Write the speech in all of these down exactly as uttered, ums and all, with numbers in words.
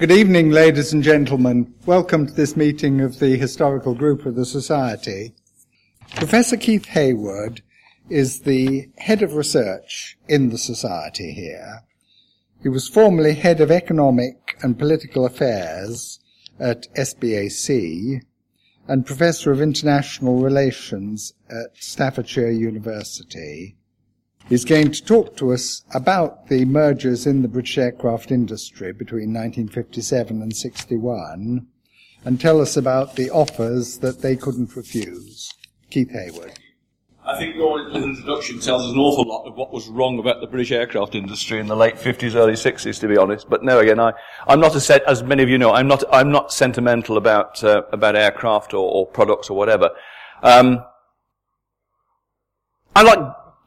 Good evening, ladies and gentlemen. Welcome to this meeting of the historical group of the Society. Professor Keith Hayward is the head of research in the Society here. He was formerly head of economic and political affairs at S B A C and professor of international relations at Staffordshire University. He's going to talk to us about the mergers in the British aircraft industry between nineteen fifty-seven and sixty-one and tell us about the offers that they couldn't refuse. Keith Hayward. I think your introduction tells us an awful lot of what was wrong about the British aircraft industry in the late fifties, early sixties, to be honest. But no, again, I, I'm not a set, as many of you know, I'm not, I'm not sentimental about, uh, about aircraft or, or products or whatever. Um, I like,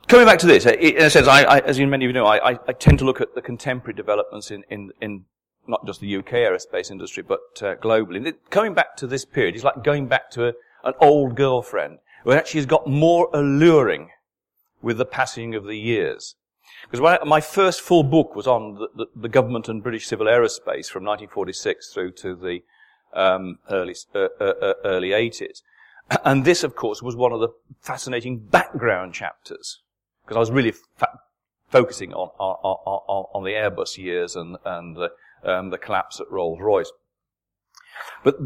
Coming back to this, in a sense, I, I, as many of you know, I, I tend to look at the contemporary developments in, in, in not just the U K aerospace industry, but uh, globally. And it, coming back to this period is like going back to a, an old girlfriend who actually has got more alluring with the passing of the years. Because when I, my first full book was on the, the, the government and British civil aerospace from nineteen forty-six through to the um, early uh, uh, early eighties. And this, of course, was one of the fascinating background chapters. Because I was really fa- focusing on, on, on, on the Airbus years and, and the, um, the collapse at Rolls-Royce. But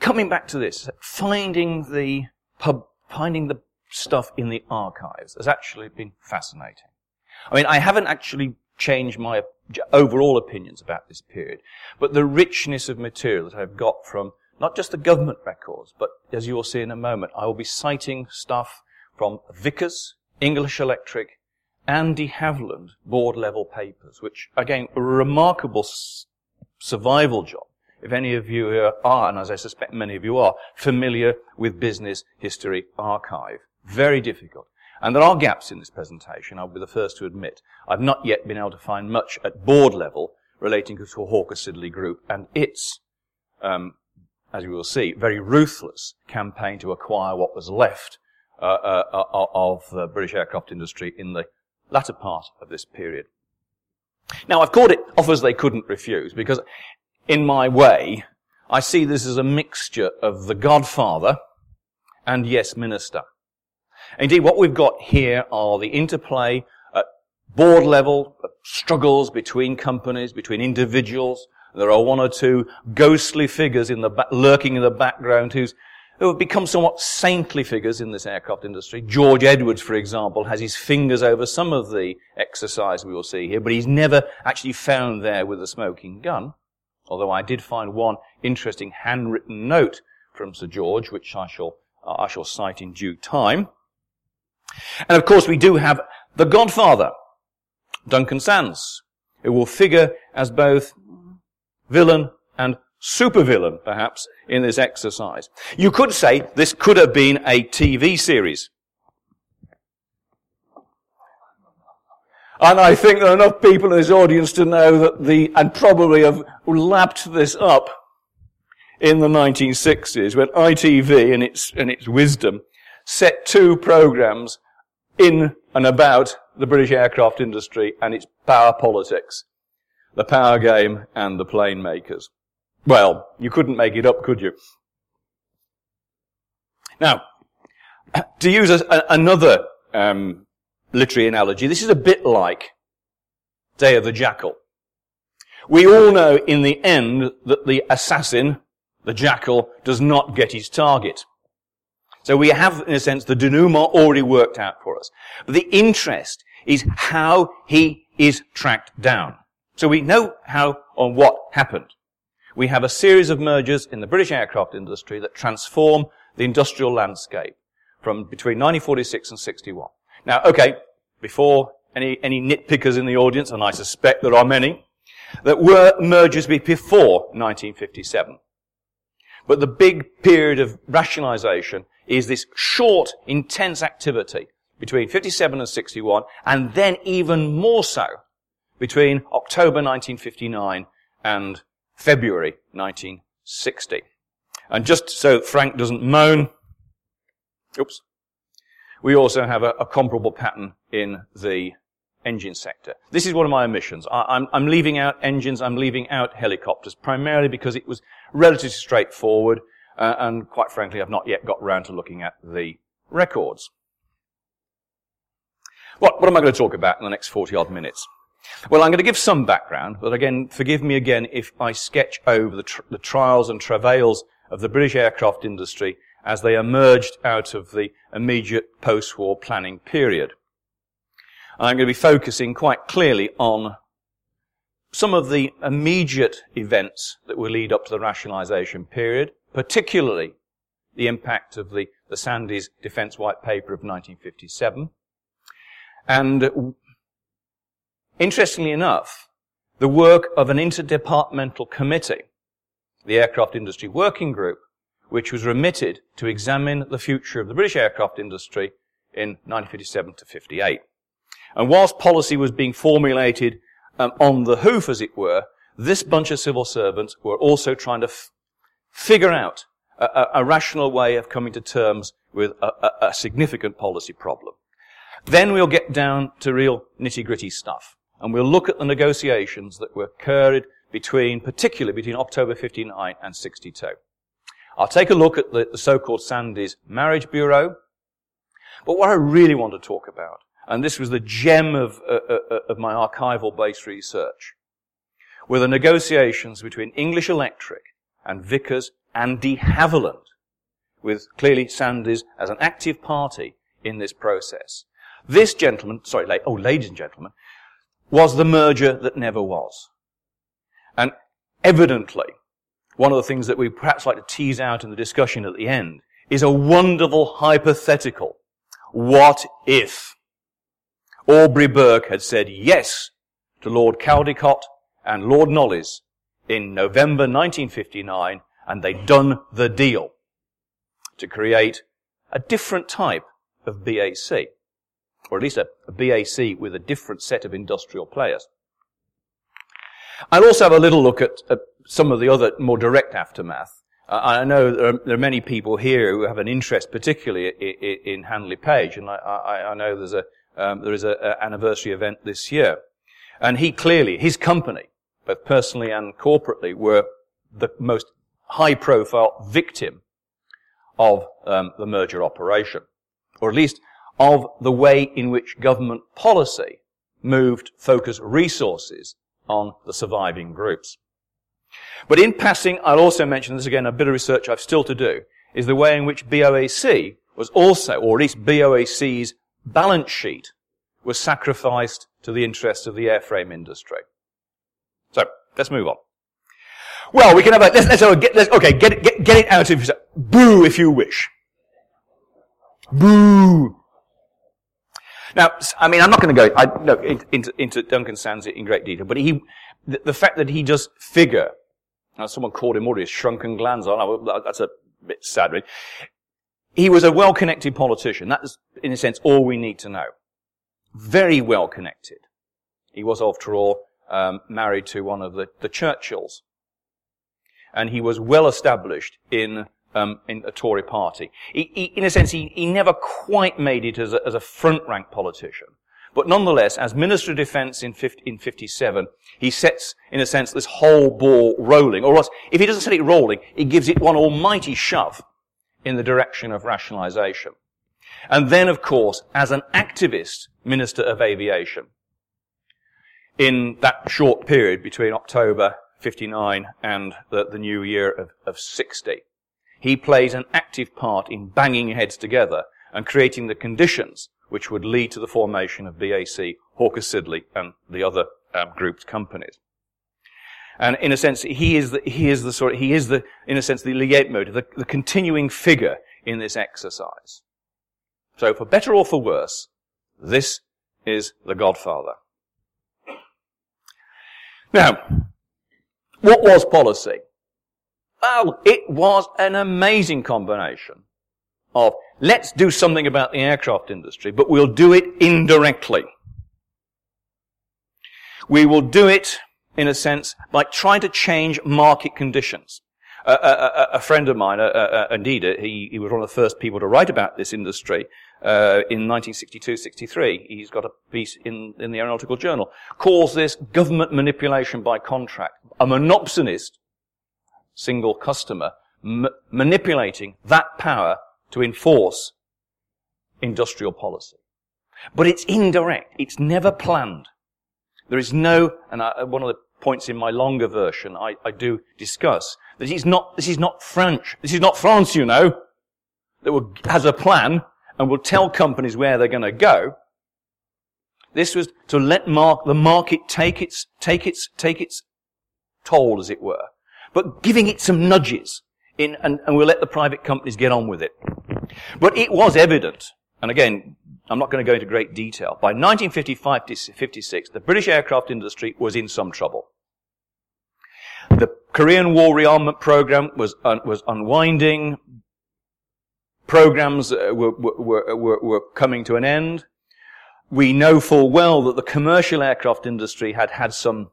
coming back to this, finding the pub, finding the stuff in the archives has actually been fascinating. I mean, I haven't actually changed my overall opinions about this period, but the richness of material that I've got from not just the government records, but as you'll see in a moment, I will be citing stuff from Vickers, English Electric, and De Haviland board-level papers, which, again, a remarkable s- survival job, if any of you are, and as I suspect many of you are, familiar with business history archive. Very difficult. And there are gaps in this presentation, I'll be the first to admit. I've not yet been able to find much at board level relating to the Hawker Siddeley Group and its, um, as you will see, very ruthless campaign to acquire what was left Uh, uh, uh, of the British aircraft industry in the latter part of this period. Now, I've called it offers they couldn't refuse because, in my way, I see this as a mixture of the Godfather and Yes Minister. Indeed, what we've got here are the interplay at board level, struggles between companies, between individuals. There are one or two ghostly figures in the ba- lurking in the background who's who have become somewhat saintly figures in this aircraft industry. George Edwards, for example, has his fingers over some of the exercise we will see here, but he's never actually found there with a smoking gun, although I did find one interesting handwritten note from Sir George, which I shall, uh, I shall cite in due time. And, of course, we do have the Godfather, Duncan Sandys, who will figure as both villain and supervillain, perhaps, in this exercise. You could say this could have been a T V series. And I think there are enough people in this audience to know that the, and probably have lapped this up in the nineteen sixties, when I T V, in its, in its wisdom, set two programs in and about the British aircraft industry and its power politics. The Power Game and the Plane Makers. Well, you couldn't make it up, could you? Now, to use a, a, another um, literary analogy, this is a bit like Day of the Jackal. We all know in the end that the assassin, the jackal, does not get his target. So we have, in a sense, the denouement already worked out for us. But the interest is how he is tracked down. So we know how or what happened. We have a series of mergers in the British aircraft industry that transform the industrial landscape from between nineteen forty-six and sixty-one. Now, okay, before any, any nitpickers in the audience, and I suspect there are many, there were mergers before nineteen fifty-seven. But the big period of rationalization is this short, intense activity between fifty-seven and sixty-one, and then even more so between October nineteen fifty-nine and February nineteen sixty. And just so Frank doesn't moan, oops, we also have a, a comparable pattern in the engine sector. This is one of my omissions. I, I'm, I'm leaving out engines, I'm leaving out helicopters, primarily because it was relatively straightforward, uh, and quite frankly, I've not yet got round to looking at the records. What, what am I going to talk about in the next forty-odd minutes? Well, I'm going to give some background, but again, forgive me again if I sketch over the, tr- the trials and travails of the British aircraft industry as they emerged out of the immediate post-war planning period. I'm going to be focusing quite clearly on some of the immediate events that will lead up to the rationalisation period, particularly the impact of the, the Sandys Defence White Paper of nineteen fifty-seven. And uh, interestingly enough, the work of an interdepartmental committee, the Aircraft Industry Working Group, which was remitted to examine the future of the British aircraft industry in nineteen fifty-seven to fifty-eight. And whilst policy was being formulated um, on the hoof, as it were, this bunch of civil servants were also trying to f- figure out a, a, a rational way of coming to terms with a, a, a significant policy problem. Then we'll get down to real nitty-gritty stuff, and we'll look at the negotiations that were carried between, particularly between October fifty-nine and sixty-two. I'll take a look at the, the so-called Sandys Marriage Bureau, but what I really want to talk about, and this was the gem of, uh, uh, of my archival-based research, were the negotiations between English Electric and Vickers and De Haviland, with clearly Sandys as an active party in this process. This gentleman, sorry, oh, ladies and gentlemen, was the merger that never was. And evidently, one of the things that we perhaps like to tease out in the discussion at the end is a wonderful hypothetical. What if Aubrey Burke had said yes to Lord Caldecott and Lord Knollys in November nineteen fifty-nine, and they'd done the deal to create a different type of B A C? Or at least a, a B A C with a different set of industrial players. I'll also have a little look at, at some of the other more direct aftermath. Uh, I know there are, there are many people here who have an interest, particularly in, in, in Handley Page, and I, I, I know there's a um, there is a, a anniversary event this year, and he clearly, his company, both personally and corporately, were the most high-profile victim of um, the merger operation, or at least of the way in which government policy moved focus resources on the surviving groups. But in passing, I'll also mention this again, a bit of research I've still to do, is the way in which B O A C was also, or at least B O A C's balance sheet, was sacrificed to the interests of the airframe industry. So, let's move on. Well, we can have a, let's, let's have a, get, let's, okay, get it, get, get it out of, boo if you wish. Boo! Now, I mean, I'm not going to go I, no, into, into Duncan Sandys in great detail, but he, the, the fact that he does figure, now someone called him already, shrunken glands, that's a bit sad, really. He was a well-connected politician. That is, in a sense, all we need to know. Very well-connected. He was, after all, um, married to one of the, the Churchills. And he was well-established in Um, in a Tory party. He, he, in a sense, he, he never quite made it as a, as a front-rank politician. But nonetheless, as Minister of Defence in fifty, in fifty-seven, he sets, in a sense, this whole ball rolling. Or else, if he doesn't set it rolling, he gives it one almighty shove in the direction of rationalisation. And then, of course, as an activist Minister of Aviation, in that short period between October fifty-nine and the, the new year of, of sixty, he plays an active part in banging heads together and creating the conditions which would lead to the formation of B A C, Hawker Siddeley, and the other um, grouped companies. And in a sense, he is the, he is the sort of, he is the, in a sense, the leitmotif, the, the continuing figure in this exercise. So, for better or for worse, this is the Godfather. Now, what was policy? Well, it was an amazing combination of let's do something about the aircraft industry, but we'll do it indirectly. We will do it, in a sense, by trying to change market conditions. Uh, a, a, a friend of mine, uh, uh, indeed, he, he was one of the first people to write about this industry, uh, in nineteen sixty-two sixty-three. He's got a piece in, in the Aeronautical Journal. Calls this government manipulation by contract. A monopsonist, single customer, m- manipulating that power to enforce industrial policy. But it's indirect. It's never planned. There is no, and I, one of the points in my longer version I, I do discuss, that he's not, this is not French. This is not France, you know, that will, has a plan and will tell companies where they're going to go. This was to let mark, the market take its, take its, take its toll, as it were, but giving it some nudges in, and, and we'll let the private companies get on with it. But it was evident, and again, I'm not going to go into great detail. By nineteen fifty-five to fifty-six, the British aircraft industry was in some trouble. The Korean War rearmament program was un- was unwinding. Programs uh, were, were were were coming to an end. We know full well that the commercial aircraft industry had had some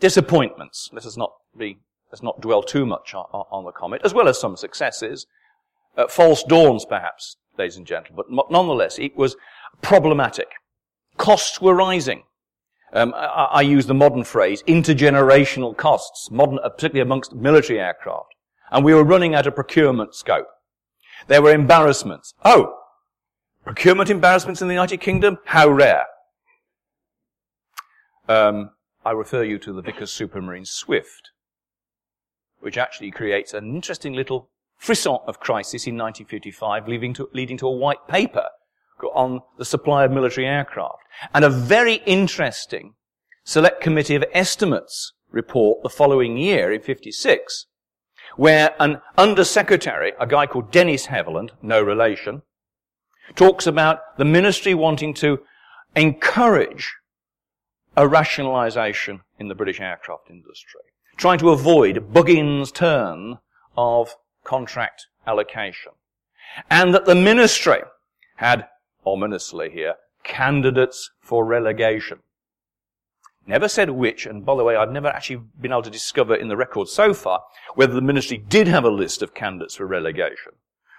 disappointments. Let us not be let's not dwell too much on, on the Comet, as well as some successes, uh, false dawns perhaps, ladies and gentlemen, but nonetheless, it was problematic. Costs were rising. Um, I, I use the modern phrase, intergenerational costs, modern, particularly amongst military aircraft. And we were running out of procurement scope. There were embarrassments. Oh, procurement embarrassments in the United Kingdom? How rare. Um, I refer you to the Vickers Supermarine Swift, which actually creates an interesting little frisson of crisis in nineteen fifty-five, leading to, leading to a white paper on the supply of military aircraft. And a very interesting Select Committee of Estimates report the following year, in fifty-six, where an undersecretary, a guy called Dennis Haviland, no relation, talks about the ministry wanting to encourage a rationalization in the British aircraft industry, trying to avoid Buggin's turn of contract allocation. And that the ministry had, ominously here, candidates for relegation. Never said which, and by the way, I've never actually been able to discover in the record so far whether the ministry did have a list of candidates for relegation.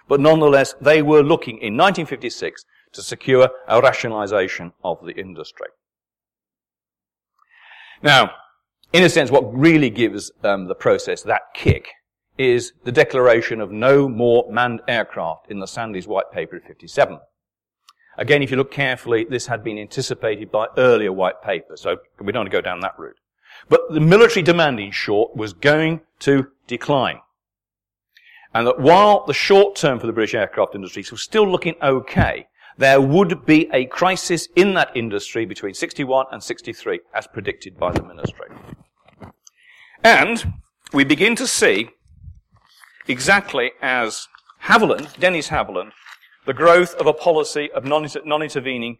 But nonetheless, they were looking in nineteen fifty-six to secure a rationalization of the industry. Now, in a sense, what really gives um, the process that kick is the declaration of no more manned aircraft in the Sandys White Paper of fifty-seven. Again, if you look carefully, this had been anticipated by earlier White Papers, so we don't want to go down that route. But the military demand, in short, was going to decline. And that while the short term for the British aircraft industry was still looking okay, there would be a crisis in that industry between sixty-one and sixty-three, as predicted by the ministry. And we begin to see, exactly as Haviland, Dennis Haviland, the growth of a policy of non-intervening,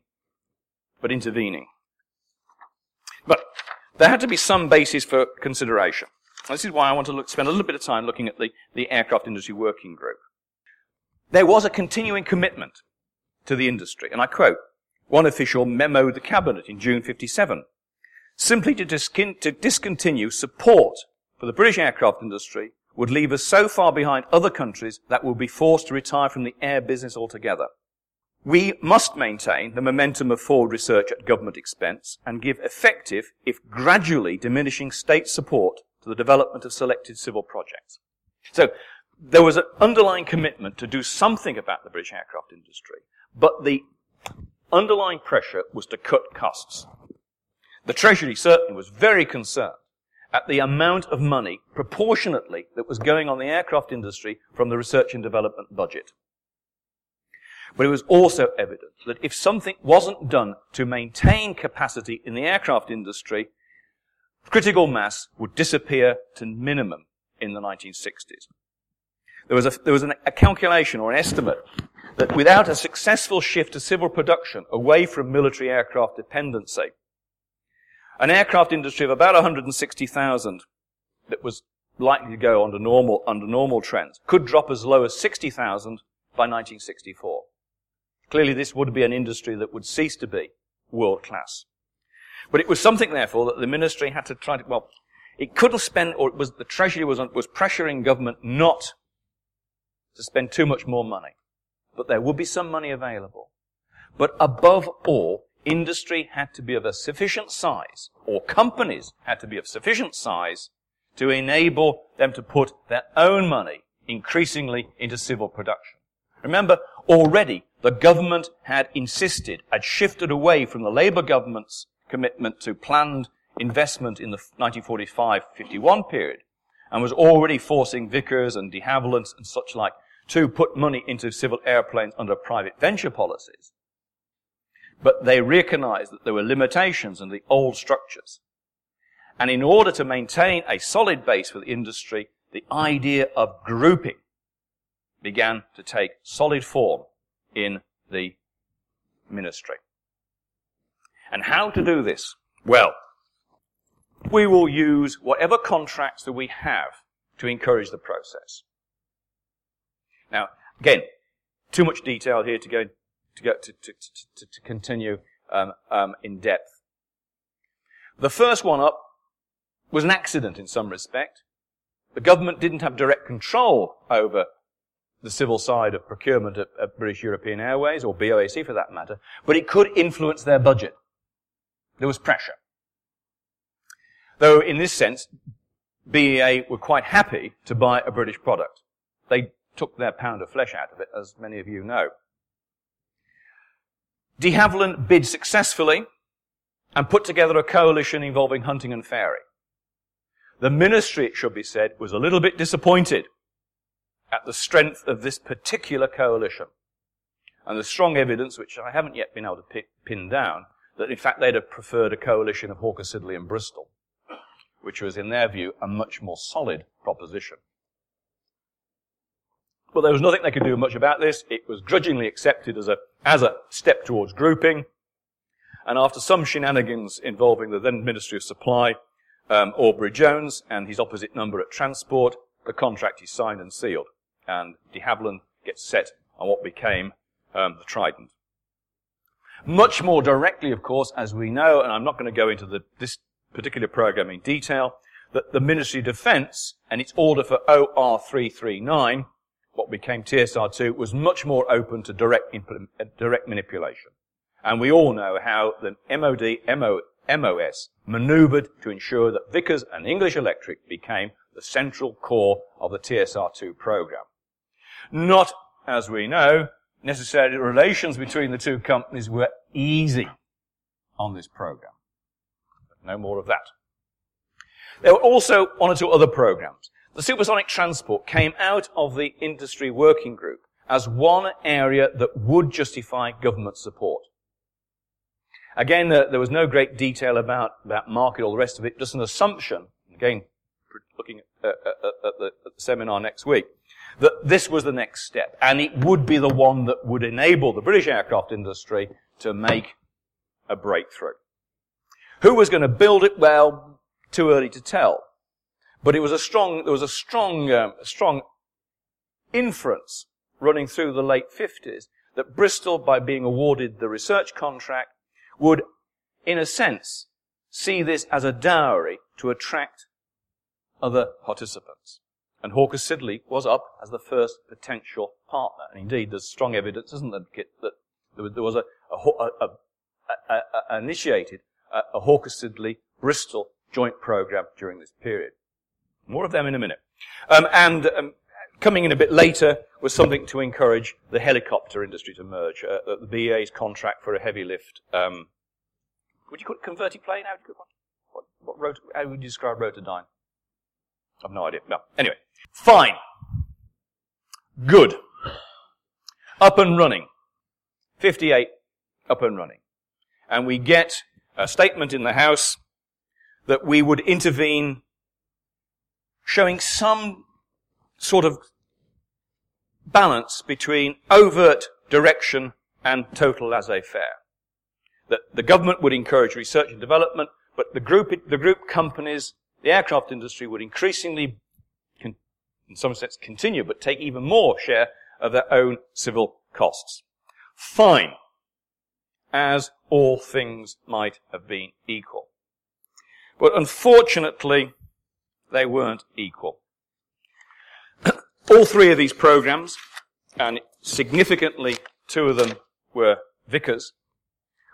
but intervening. But there had to be some basis for consideration. This is why I want to look, spend a little bit of time looking at the, the Aircraft Industry Working Group. There was a continuing commitment to the industry, and I quote, one official memoed the Cabinet in June fifty-seven, simply to, discon- to discontinue support for the British aircraft industry would leave us so far behind other countries that we'll be forced to retire from the air business altogether. We must maintain the momentum of forward research at government expense and give effective, if gradually diminishing, state support to the development of selected civil projects. So there was an underlying commitment to do something about the British aircraft industry, but the underlying pressure was to cut costs. The Treasury certainly was very concerned at the amount of money, proportionately, that was going on the aircraft industry from the research and development budget. But it was also evident that if something wasn't done to maintain capacity in the aircraft industry, critical mass would disappear to minimum in the nineteen sixties. There was a, there was an, a calculation or an estimate that without a successful shift to civil production away from military aircraft dependency, an aircraft industry of about one hundred sixty thousand that was likely to go under normal, under normal trends could drop as low as sixty thousand by nineteen sixty-four. Clearly this would be an industry that would cease to be world class. But it was something, therefore, that the ministry had to try to, well, it couldn't spend, or it was, the Treasury was, was pressuring government not to spend too much more money. but there would be some money available. But above all, industry had to be of a sufficient size, or companies had to be of sufficient size, to enable them to put their own money increasingly into civil production. Remember, already the government had insisted, had shifted away from the Labour government's commitment to planned investment in the nineteen forty-five fifty-one period, and was already forcing Vickers and De Haviland and such like to put money into civil airplanes under private venture policies. But they recognized that there were limitations in the old structures. And in order to maintain a solid base for the industry, the idea of grouping began to take solid form in the ministry. And how to do this? Well, we will use whatever contracts that we have to encourage the process. Now, again, too much detail here to go to go to to to, to continue um, um, in depth. The first one up was an accident in some respect. The government didn't have direct control over the civil side of procurement at, at British European Airways, or B O A C for that matter, but it could influence their budget. There was pressure. Though in this sense, B E A were quite happy to buy a British product. They took their pound of flesh out of it, as many of you know. De Haviland bid successfully and put together a coalition involving Hunting and Fairy. The ministry, it should be said, was a little bit disappointed at the strength of this particular coalition, and the strong evidence, which I haven't yet been able to p- pin down, that in fact they'd have preferred a coalition of Hawker Siddeley and Bristol, which was, in their view, a much more solid proposition. But there was nothing they could do much about this. It was grudgingly accepted as a as a step towards grouping, and after some shenanigans involving the then Ministry of Supply, um, Aubrey Jones, and his opposite number at Transport, the contract is signed and sealed. And de Haviland gets set on what became um, the Trident. Much more directly, of course, as we know, and I'm not going to go into the, this particular program in detail, that the Ministry of Defence and its order for O R three thirty-nine, what became T S R two, was much more open to direct impl- uh, direct manipulation. And we all know how the M O D, M O S manoeuvred to ensure that Vickers and English Electric became the central core of the T S R two program. Not, as we know, necessarily relations between the two companies were easy on this program. But no more of that. There were also one or two other programs. The supersonic transport came out of the industry working group as one area that would justify government support. Again, there was no great detail about, about market or the rest of it, just an assumption, again, looking at, uh, at, at, the, at the seminar next week, that this was the next step, and it would be the one that would enable the British aircraft industry to make a breakthrough. Who was going to build it? Well, too early to tell. But it was a strong, there was a strong, um, strong inference running through the late fifties that Bristol, by being awarded the research contract, would, in a sense, see this as a dowry to attract other participants. And Hawker Siddeley was up as the first potential partner. And indeed, there's strong evidence, isn't there, Kit, that there was a, a, a, a, a initiated a, a Hawker Siddeley Bristol joint program during this period. More of them in a minute. Um, and um, coming in a bit later was something to encourage the helicopter industry to merge. Uh, the B A A's contract for a heavy lift. Um, would you call it converted plane? How would you, what, what rotor, how would you describe Rotordyne? I've no idea. No. Anyway. Fine. Good. Up and running. fifty-eight, up and running. And we get a statement in the House that we would intervene, showing some sort of balance between overt direction and total laissez-faire. That the government would encourage research and development, but the group, the group companies, the aircraft industry would increasingly, in some sense, continue, but take even more share of their own civil costs. Fine, as all things might have been equal. But unfortunately, they weren't equal. All three of these programs, and significantly two of them were Vickers,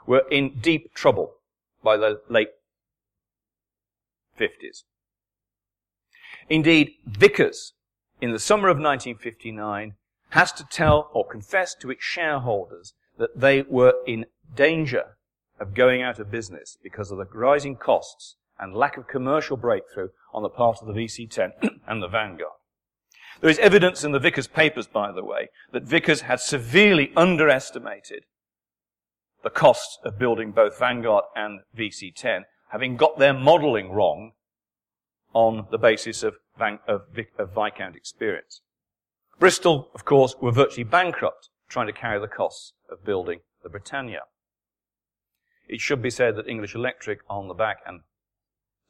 were in deep trouble by the late fifties. Indeed, Vickers, in the summer of nineteen fifty-nine, has to tell or confess to its shareholders that they were in danger of going out of business because of the rising costs and lack of commercial breakthrough on the part of the V C ten and the Vanguard. There is evidence in the Vickers papers, by the way, that Vickers had severely underestimated the costs of building both Vanguard and V C ten, having got their modelling wrong on the basis of, Van- of, Vic- of Viscount experience. Bristol, of course, were virtually bankrupt trying to carry the costs of building the Britannia. It should be said that English Electric on the back, and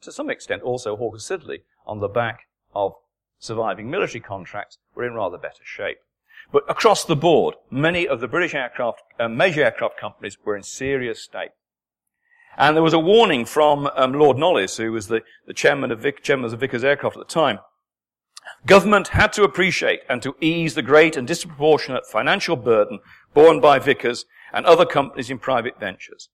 to some extent also Hawker Siddeley, on the back of surviving military contracts, were in rather better shape. But across the board, many of the British aircraft, uh, major aircraft companies were in serious state. And there was a warning from um, Lord Knollys, who was the, the chairman of Vic, chairman of Vickers Aircraft at the time. Government had to appreciate and to ease the great and disproportionate financial burden borne by Vickers and other companies in private ventures.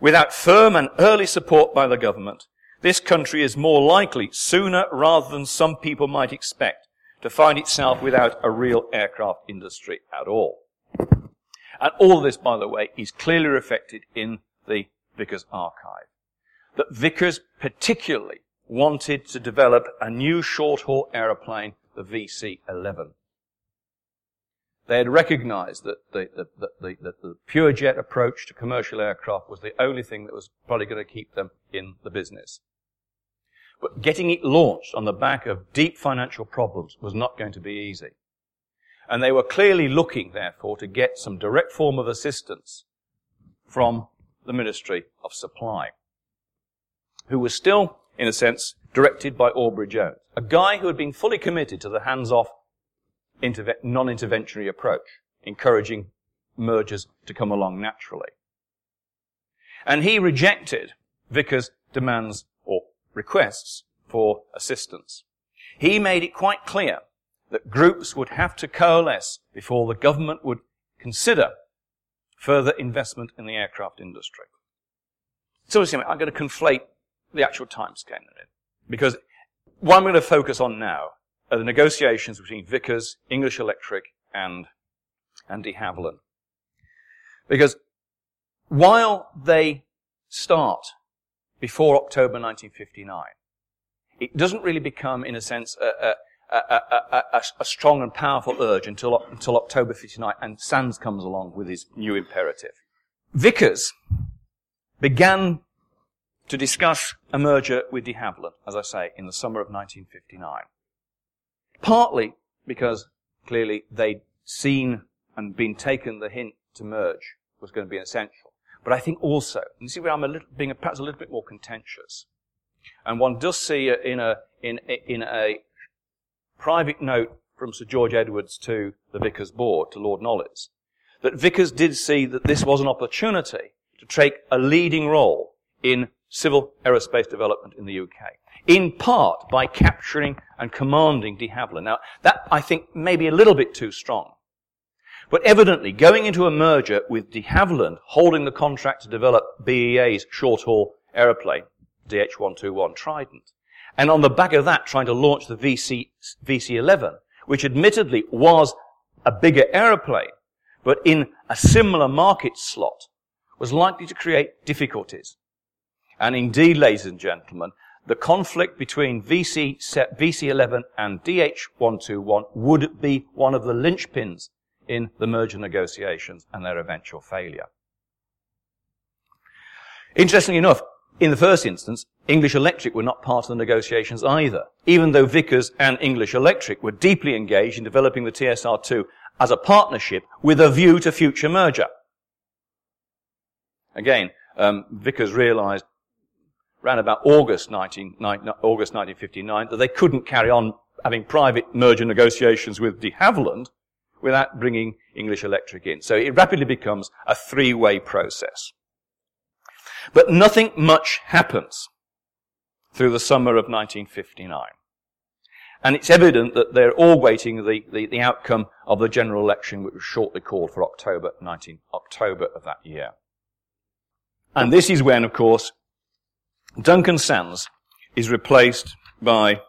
Without firm and early support by the government, this country is more likely, sooner rather than some people might expect, to find itself without a real aircraft industry at all. And all this, by the way, is clearly reflected in the Vickers archive. That Vickers particularly wanted to develop a new short-haul aeroplane, the V C eleven. They had recognized that the, the, the, the, the, the pure jet approach to commercial aircraft was the only thing that was probably going to keep them in the business. But getting it launched on the back of deep financial problems was not going to be easy. And they were clearly looking, therefore, to get some direct form of assistance from the Ministry of Supply, who was still, in a sense, directed by Aubrey Jones, a guy who had been fully committed to the hands-off Interve- non-interventionary approach, encouraging mergers to come along naturally. And he rejected Vickers' demands or requests for assistance. He made it quite clear that groups would have to coalesce before the government would consider further investment in the aircraft industry. So I'm going to conflate the actual timescale in it, because what I'm going to focus on now are the negotiations between Vickers, English Electric, and De Haviland. Because while they start before October nineteen fifty-nine, it doesn't really become, in a sense, a, a, a, a, a, a strong and powerful urge until, until October fifty-nine, and Sands comes along with his new imperative. Vickers began to discuss a merger with De Haviland, as I say, in the summer of nineteen fifty-nine. Partly because, clearly, they'd seen and been taken the hint to merge was going to be essential. But I think also, and this is where I'm a little, being a, perhaps a little bit more contentious, and one does see in a, in, in a private note from Sir George Edwards to the Vickers board, to Lord Knollys, that Vickers did see that this was an opportunity to take a leading role in civil aerospace development in the U K, in part by capturing and commanding De Haviland. Now, that, I think, may be a little bit too strong. But evidently, going into a merger with De Haviland holding the contract to develop B E A's short-haul aeroplane, D H one twenty-one Trident, and on the back of that trying to launch the V C eleven, which admittedly was a bigger aeroplane, but in a similar market slot, was likely to create difficulties. And indeed, ladies and gentlemen, the conflict between V C eleven and D H one twenty-one would be one of the linchpins in the merger negotiations and their eventual failure. Interestingly enough, in the first instance, English Electric were not part of the negotiations either, even though Vickers and English Electric were deeply engaged in developing the T S R two as a partnership with a view to future merger. Again, um, Vickers realized around about August, nineteen, August nineteen fifty-nine, that they couldn't carry on having private merger negotiations with De Haviland without bringing English Electric in. So it rapidly becomes a three-way process. But nothing much happens through the summer of nineteen fifty-nine. And it's evident that they're all waiting the, the, the outcome of the general election, which was shortly called for October nineteenth, October of that year. And this is when, of course, Duncan Sandys is replaced by,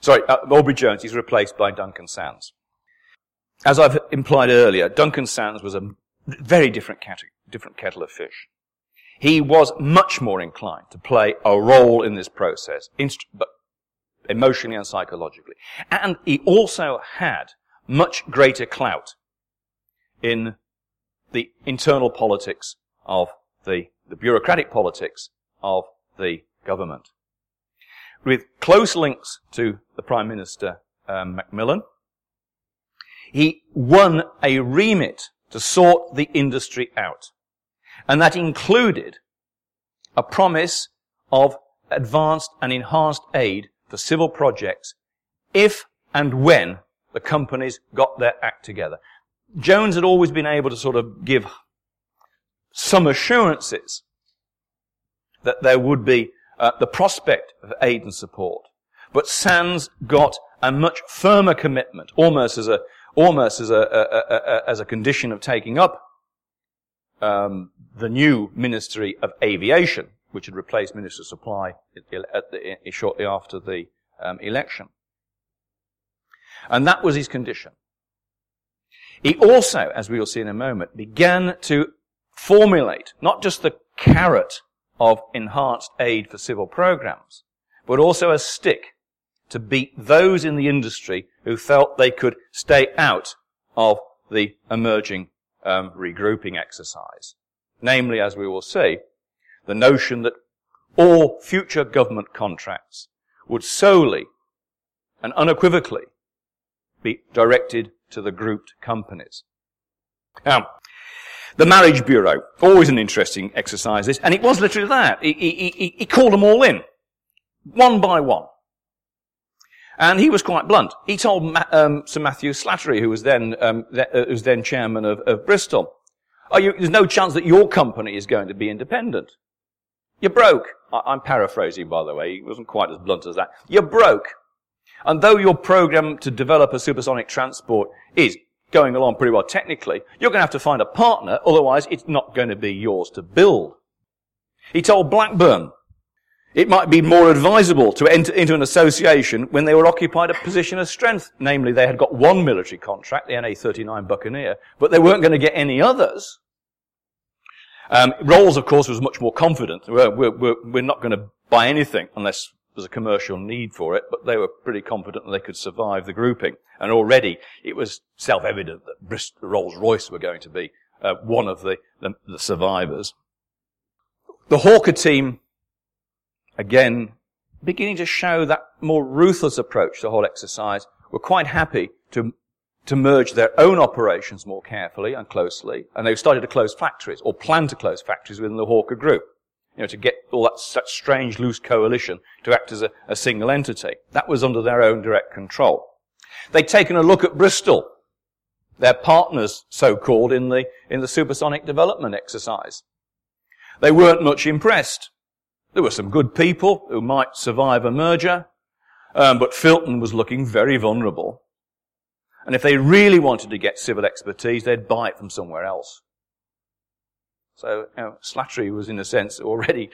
sorry, uh, Aubrey Jones is replaced by Duncan Sandys. As I've implied earlier, Duncan Sandys was a very different, cate- different kettle of fish. He was much more inclined to play a role in this process, inst- but emotionally and psychologically. And he also had much greater clout in the internal politics of the, the bureaucratic politics of the government. With close links to the Prime Minister, um, Macmillan, he won a remit to sort the industry out. And that included a promise of advanced and enhanced aid for civil projects if and when the companies got their act together. Jones had always been able to sort of give some assurances that there would be uh, the prospect of aid and support. But Sandys got a much firmer commitment, almost as a almost as a, a, a, a as a condition of taking up um, the new Ministry of Aviation, which had replaced Minister of Supply at the, at the, shortly after the um, election. And that was his condition. He also, as we will see in a moment, began to formulate not just the carrot of enhanced aid for civil programs, but also a stick to beat those in the industry who felt they could stay out of the emerging um, regrouping exercise. Namely, as we will see, the notion that all future government contracts would solely and unequivocally be directed to the grouped companies. Now, the Marriage Bureau, always an interesting exercise, this, and it was literally that. He, he, he, he called them all in, one by one. And he was quite blunt. He told Ma- um, Sir Matthew Slattery, who was then um, th- uh, who was then chairman of, of Bristol, oh, you, there's no chance that your company is going to be independent. You're broke. I, I'm paraphrasing, by the way. He wasn't quite as blunt as that. You're broke. And though your program to develop a supersonic transport is going along pretty well technically, you're going to have to find a partner, otherwise it's not going to be yours to build. He told Blackburn, it might be more advisable to enter into an association when they were occupied a position of strength. Namely, they had got one military contract, the N A thirty-nine Buccaneer, but they weren't going to get any others. Um, Rolls, of course, was much more confident. We're, we're, we're not going to buy anything unless there's a commercial need for it, but they were pretty confident that they could survive the grouping. And already it was self-evident that Brist- Rolls-Royce were going to be uh, one of the, the, the survivors. The Hawker team, again, beginning to show that more ruthless approach to the whole exercise, were quite happy to to merge their own operations more carefully and closely, and they started to close factories, or plan to close factories within the Hawker group, you know, to get all that such strange loose coalition to act as a, a single entity. That was under their own direct control. They'd taken a look at Bristol, their partners, so-called, in the in the supersonic development exercise. They weren't much impressed. There were some good people who might survive a merger, um, but Filton was looking very vulnerable. And if they really wanted to get civil expertise, they'd buy it from somewhere else. So you know, Slattery was, in a sense, already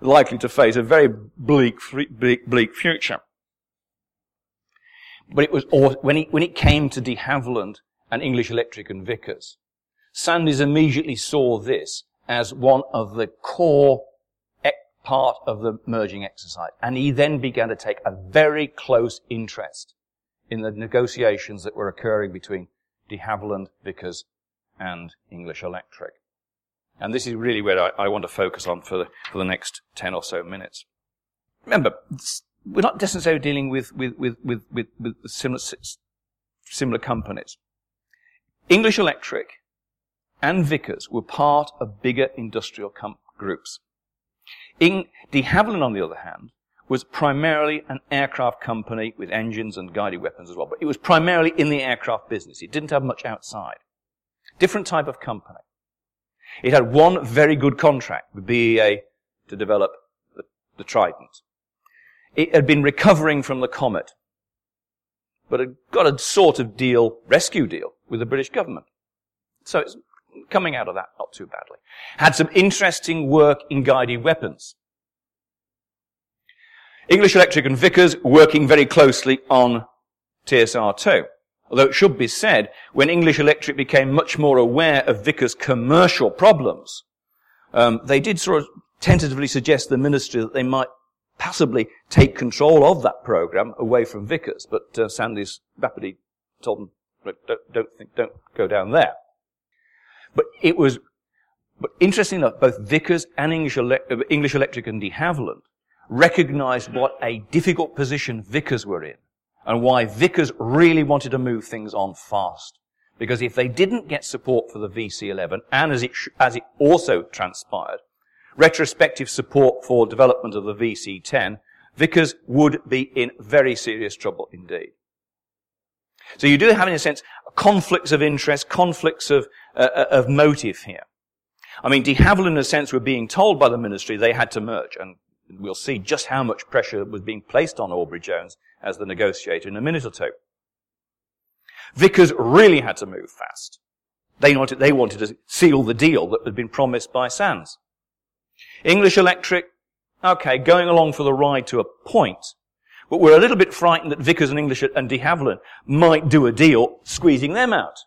likely to face a very bleak, bleak, bleak future. But it was when it when it came to De Haviland and English Electric and Vickers, Sandys immediately saw this as one of the core part of the merging exercise. And he then began to take a very close interest in the negotiations that were occurring between De Haviland, Vickers, and English Electric. And this is really where I, I want to focus on for the, for the next ten or so minutes. Remember, we're not necessarily dealing with, with, with, with, with, with similar, similar companies. English Electric and Vickers were part of bigger industrial com- groups. In De Haviland, on the other hand, was primarily an aircraft company with engines and guided weapons as well, but it was primarily in the aircraft business. It didn't have much outside. Different type of company. It had one very good contract with B E A to develop the, the Trident. It had been recovering from the Comet, but had got a sort of deal, rescue deal, with the British government. So it's coming out of that not too badly. Had some interesting work in guided weapons. English Electric and Vickers working very closely on T S R two. Although it should be said, when English Electric became much more aware of Vickers' commercial problems, um, they did sort of tentatively suggest to the ministry that they might possibly take control of that program away from Vickers. But uh, Sandys rapidly told them, don't, don't think, don't go down there. But it was, but interestingly enough, both Vickers and English, Ele- English Electric and De Haviland recognized what a difficult position Vickers were in, and why Vickers really wanted to move things on fast. Because if they didn't get support for the V C eleven, and as it sh- as it also transpired, retrospective support for development of the V C ten, Vickers would be in very serious trouble indeed. So you do have, in a sense, conflicts of interest, conflicts of uh, of motive here. I mean, de Haviland, in a sense, were being told by the ministry they had to merge, and we'll see just how much pressure was being placed on Aubrey Jones as the negotiator in a minute or two. Vickers really had to move fast. They wanted, they wanted to seal the deal that had been promised by Sands. English Electric, okay, going along for the ride to a point, but we're a little bit frightened that Vickers and English and de Haviland might do a deal squeezing them out.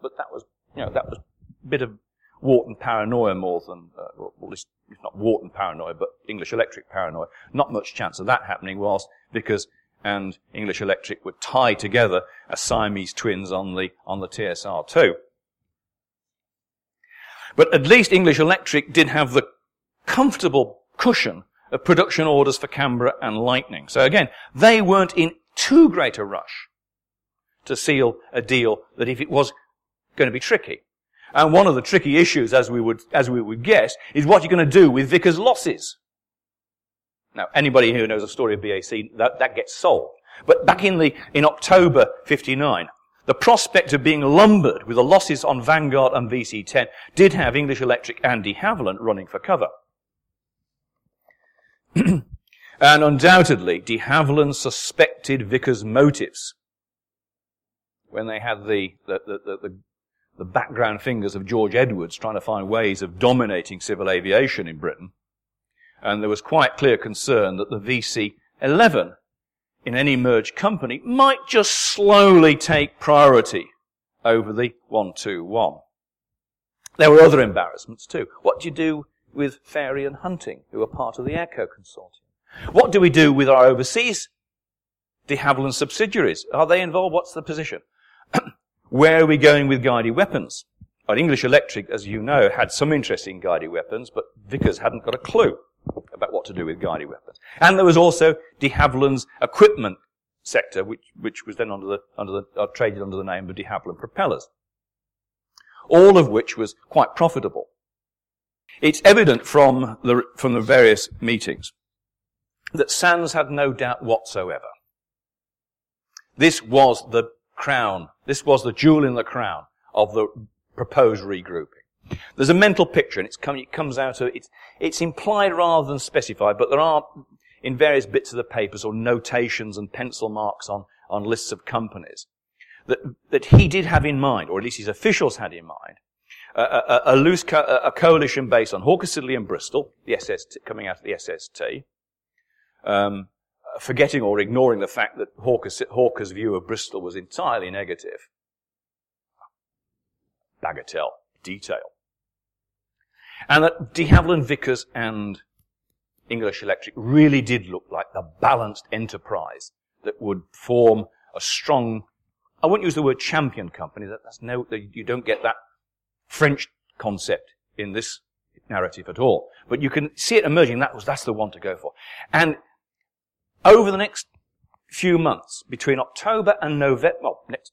But that was, you know, that was a bit of Wharton paranoia more than, uh, well, at least not Wharton paranoia, but English Electric paranoia. Not much chance of that happening whilst Vickers and English Electric were tied together as Siamese twins on the, on the T S R two. But at least English Electric did have the comfortable cushion of production orders for Canberra and Lightning. So again, they weren't in too great a rush to seal a deal that if it was going to be tricky. And one of the tricky issues, as we would, as we would guess, is what you're going to do with Vickers' losses. Now, anybody who knows the story of B A C, that, that gets solved. But back in the, in October fifty-nine, the prospect of being lumbered with the losses on Vanguard and V C ten did have English Electric and de Haviland running for cover. And undoubtedly, de Haviland suspected Vickers' motives when they had the, the, the, the, the the background fingers of George Edwards trying to find ways of dominating civil aviation in Britain. And there was quite clear concern that the V C eleven in any merged company might just slowly take priority over the one twenty-one. There were other embarrassments too. What do you do with Fairy and Hunting, who are part of the Airco Consortium? What do we do with our overseas de Haviland subsidiaries? Are they involved? What's the position? Where are we going with guided weapons? Well, English Electric, as you know, had some interest in guided weapons, but Vickers hadn't got a clue about what to do with guided weapons. And there was also de Haviland's equipment sector, which, which was then under the, under the, uh, traded under the name of de Haviland Propellers. All of which was quite profitable. It's evident from the, from the various meetings that Sands had no doubt whatsoever. This was the crown. This was the jewel in the crown of the proposed regrouping. There's a mental picture, and it's come, it comes out of, it's, it's implied rather than specified, but there are, in various bits of the papers, or notations and pencil marks on, on lists of companies, that, that he did have in mind, or at least his officials had in mind, a, a, a loose, co- a coalition based on Hawker Siddeley and Bristol, the S S T, coming out of the S S T, um, forgetting or ignoring the fact that Hawker's, Hawker's view of Bristol was entirely negative. Bagatelle, detail. And that de Haviland, Vickers and English Electric really did look like the balanced enterprise that would form a strong, I wouldn't use the word champion company, that, that's no, you don't get that French concept in this narrative at all. But you can see it emerging, that was, that's the one to go for. And over the next few months, between October and November, well, next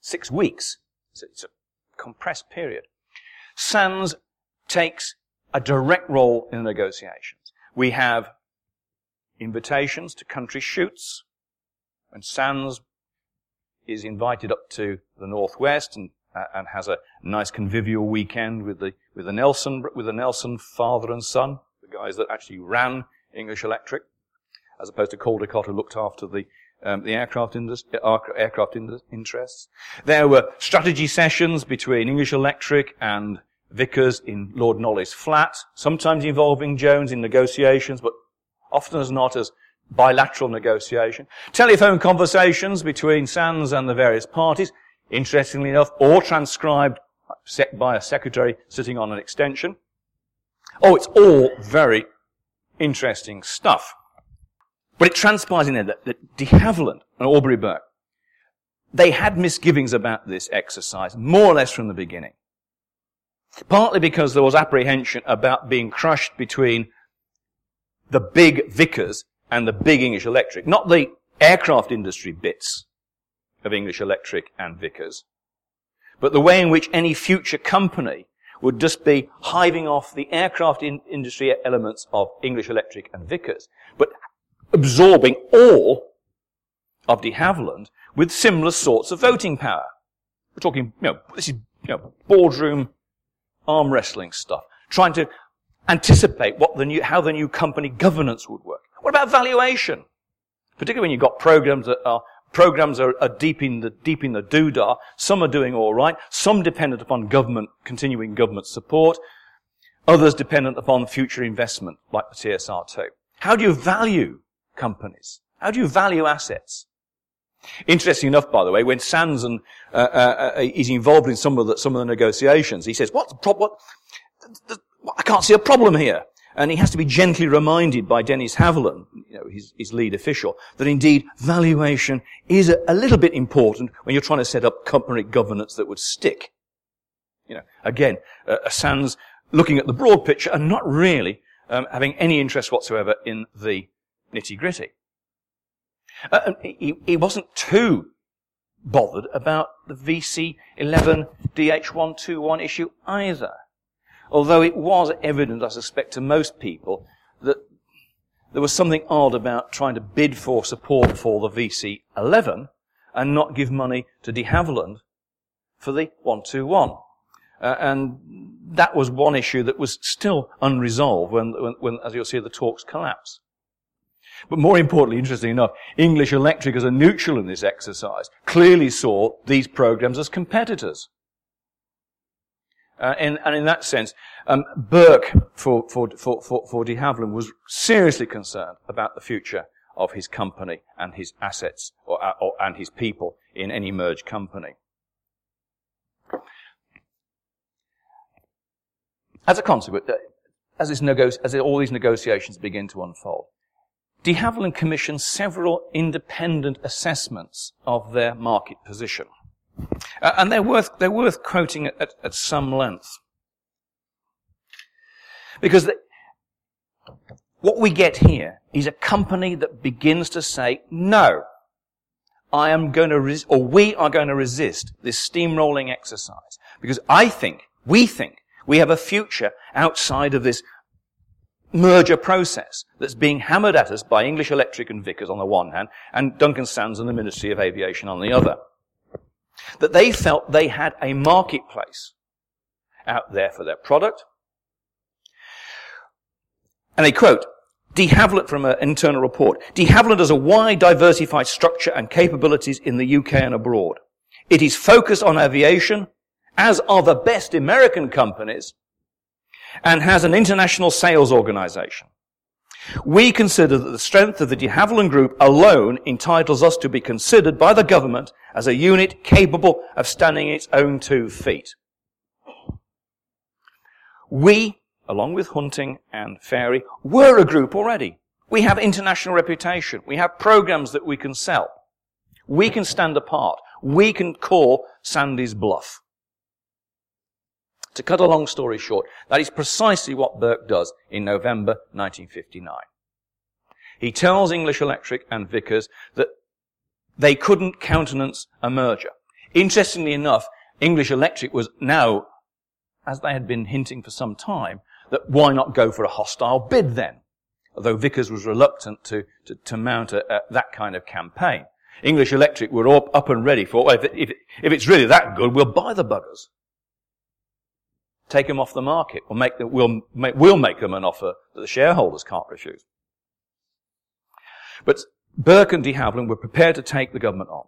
six weeks, so it's a compressed period, Sands takes a direct role in the negotiations. We have invitations to country shoots, and Sands is invited up to the northwest and uh, and has a nice convivial weekend with the with the Nelson with the Nelson father and son, the guys that actually ran English Electric. as opposed to Caldecott, who looked after the um, the aircraft, industry, aircraft interests. There were strategy sessions between English Electric and Vickers in Lord Knollys' flat, sometimes involving Jones in negotiations, but often as not as bilateral negotiation. Telephone conversations between Sands and the various parties, interestingly enough, all transcribed by a secretary sitting on an extension. Oh, it's all very interesting stuff. But it transpires in there that, that De Haviland and Aubrey Burke, they had misgivings about this exercise, more or less from the beginning. Partly because there was apprehension about being crushed between the big Vickers and the big English Electric, not the aircraft industry bits of English Electric and Vickers, but the way in which any future company would just be hiving off the aircraft in industry elements of English Electric and Vickers, but absorbing all of De Haviland with similar sorts of voting power. We're talking, you know, this is, you know, boardroom arm wrestling stuff, trying to anticipate what the new, how the new company governance would work. What about valuation? Particularly when you've got programs that are Programs are, are deep in the deep in the doodah. Some are doing all right. Some dependent upon government, continuing government support. Others dependent upon future investment, like the T S R two. How do you value companies? How do you value assets? Interesting enough, by the way, when Sands and uh, uh, is involved in some of the some of the negotiations, he says, "What's the problem? What, I can't see a problem here." And he has to be gently reminded by Dennis Haviland, you know, his, his lead official, that indeed valuation is a, a little bit important when you're trying to set up company governance that would stick. You know, again, uh, Sands looking at the broad picture and not really um, having any interest whatsoever in the nitty-gritty. Uh, he, he wasn't too bothered about the V C eleven D H one twenty-one issue either. Although it was evident, I suspect, to most people that there was something odd about trying to bid for support for the V C eleven and not give money to De Haviland for the one twenty-one. Uh, and that was one issue that was still unresolved when, when, when, as you'll see, the talks collapsed. But more importantly, interestingly enough, English Electric, as a neutral in this exercise, clearly saw these programs as competitors. Uh, and, and in that sense, um, Burke for, for, for, for, for De Haviland was seriously concerned about the future of his company and his assets or, or and his people in any merged company. As a consequence, as, this nego- as all these negotiations begin to unfold, De Haviland commissioned several independent assessments of their market position. Uh, and they're worth they're worth quoting at, at, at some length, because the, what we get here is a company that begins to say, "No, I am going to res- or we are going to resist this steamrolling exercise, because I think we think we have a future outside of this merger process that's being hammered at us by English Electric and Vickers on the one hand, and Duncan Sands and the Ministry of Aviation on the other." That they felt they had a marketplace out there for their product. And they quote De Haviland from an internal report. De Haviland has a wide diversified structure and capabilities in the U K and abroad. It is focused on aviation, as are the best American companies, and has an international sales organisation. We consider that the strength of the De Haviland Group alone entitles us to be considered by the government as a unit capable of standing its own two feet. We, along with Hunting and Fairy, were a group already. We have international reputation. We have programs that we can sell. We can stand apart. We can call Sandy's bluff. To cut a long story short, that is precisely what Burke does in November nineteen fifty-nine. He tells English Electric and Vickers that they couldn't countenance a merger. Interestingly enough, English Electric was now, as they had been hinting for some time, that why not go for a hostile bid then? Although Vickers was reluctant to, to, to mount a, a, that kind of campaign. English Electric were up, up and ready for, well, if, it, if, it, if it's really that good, we'll buy the buggers. Take them off the market, or make them, we'll, make, we'll make them an offer that the shareholders can't refuse. But Burke and de Haviland were prepared to take the government on.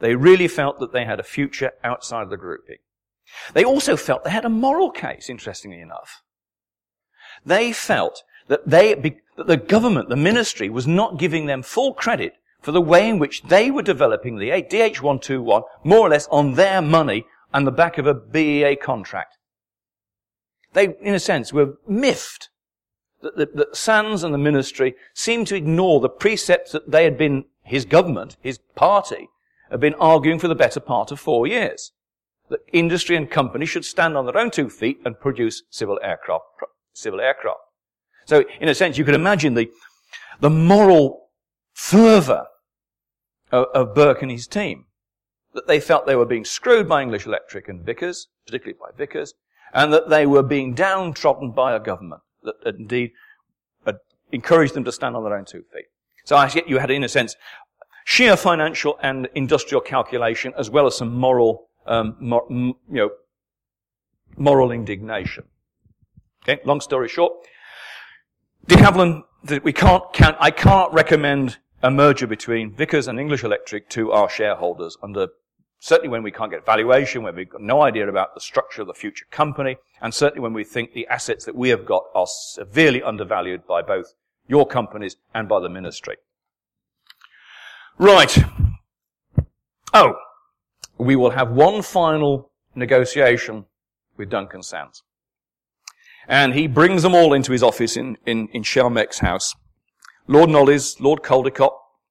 They really felt that they had a future outside of the grouping. They also felt they had a moral case, interestingly enough. They felt that they, that the government, the ministry, was not giving them full credit for the way in which they were developing the D H one twenty-one, more or less on their money and the back of a B E A contract. They, in a sense, were miffed that, that, that Sands and the ministry seemed to ignore the precepts that they had been, his government, his party, had been arguing for the better part of four years. That industry and company should stand on their own two feet and produce civil aircraft. Civil aircraft. So, in a sense, you could imagine the the moral fervour of, of Burke and his team, that they felt they were being screwed by English Electric and Vickers, particularly by Vickers, and that they were being downtrodden by a government that indeed had encouraged them to stand on their own two feet. So, I get you had, in a sense, sheer financial and industrial calculation, as well as some moral. Um, mor- m- you know, moral indignation. Okay, long story short, de Haviland, we can't count, I can't recommend a merger between Vickers and English Electric to our shareholders under, certainly when we can't get valuation, when we've got no idea about the structure of the future company, and certainly when we think the assets that we have got are severely undervalued by both your companies and by the ministry. Right. Oh. We will have one final negotiation with Duncan Sandys. And he brings them all into his office in, in, in Shelmeck's house. Lord Knollys, Lord Caldecott,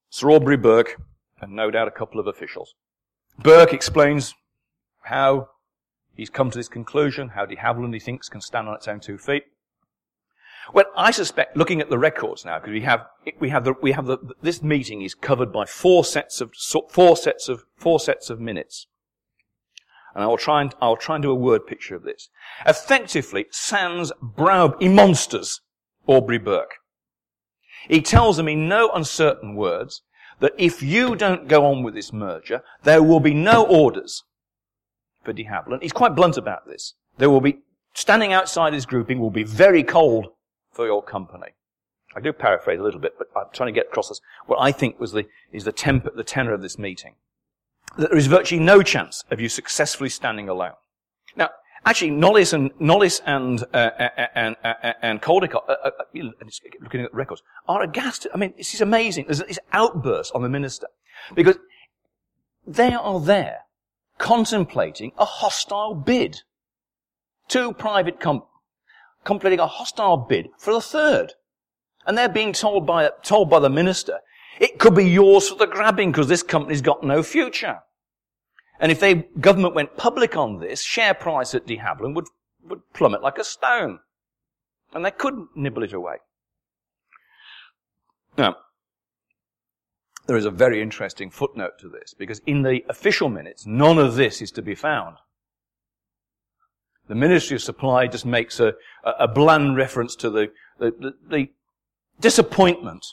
Sir Aubrey Burke, and no doubt a couple of officials. Burke explains how he's come to this conclusion, how de Haviland, he thinks, can stand on its own two feet. Well, I suspect, looking at the records now, because we have, we have the, we have the, this meeting is covered by four sets of, four sets of, four sets of minutes. And I will try and, I'll try and do a word picture of this. Effectively, Sands brow, he monsters Aubrey Burke. He tells them in no uncertain words that if you don't go on with this merger, there will be no orders for de Haviland. He's quite blunt about this. There will be, standing outside his grouping will be very cold for your company. I do paraphrase a little bit, but I'm trying to get across this. What I think was the, is the temp, the tenor of this meeting. That there is virtually no chance of you successfully standing alone. Now, actually, Knollys and, Knollys and, uh, and, and, and Caldecott, uh, uh, looking at the records, are aghast. I mean, this is amazing. There's this outburst on the minister. Because they are there contemplating a hostile bid. Two private companies. Completing a hostile bid for the third. And they're being told by, told by the minister, it could be yours for the grabbing because this company's got no future. And if the government went public on this, share price at de Haviland would, would plummet like a stone. And they couldn't nibble it away. Now, there is a very interesting footnote to this because in the official minutes, none of this is to be found. The Ministry of Supply just makes a, a bland reference to the, the, the disappointment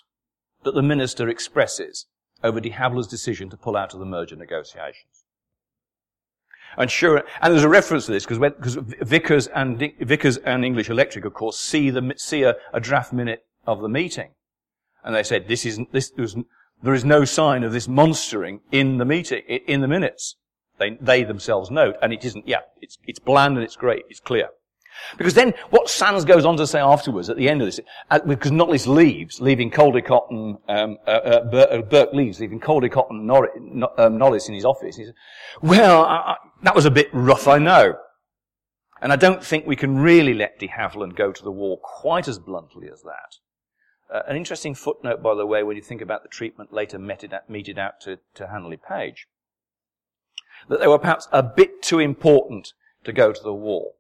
that the minister expresses over de Haviland's decision to pull out of the merger negotiations. And sure, and there's a reference to this because because Vickers and Vickers and English Electric, of course, see the see a, a draft minute of the meeting, and they said this isn't this there's there is no sign of this monstering in the meeting in the minutes. They, they themselves note, and it isn't, yeah, it's, it's bland and it's great, it's clear. Because then what Sands goes on to say afterwards, at the end of this, uh, because Knollys leaves, leaving Caldecott and, um, uh, uh, Burke, uh, Burke leaves, leaving Caldecott and Nor- no, um, Knollys in his office. He says, well, I, I, that was a bit rough, I know. And I don't think we can really let de Haviland go to the wall quite as bluntly as that. Uh, an interesting footnote, by the way, when you think about the treatment later meted out, meted out to, to Handley Page. That they were perhaps a bit too important to go to the wall.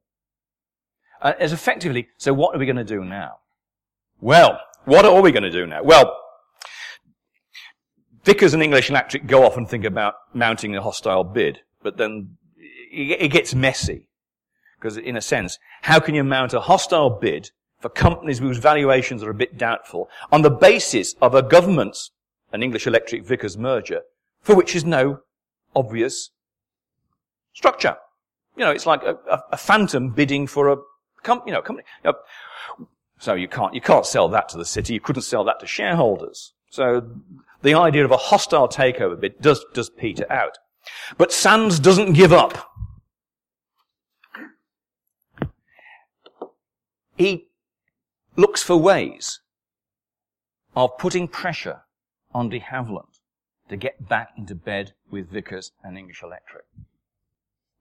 And as effectively, so what are we going to do now? Well, what are we going to do now? Well, Vickers and English Electric go off and think about mounting a hostile bid, but then it gets messy. Because in a sense, how can you mount a hostile bid for companies whose valuations are a bit doubtful on the basis of a government's, an English Electric Vickers merger, for which is no obvious structure. You know, it's like a, a, a phantom bidding for a com- you know, company. You know, So you can't, you can't sell that to the city. You couldn't sell that to shareholders. So the idea of a hostile takeover bid does, does peter out. But Sands doesn't give up. He looks for ways of putting pressure on de Haviland to get back into bed with Vickers and English Electric.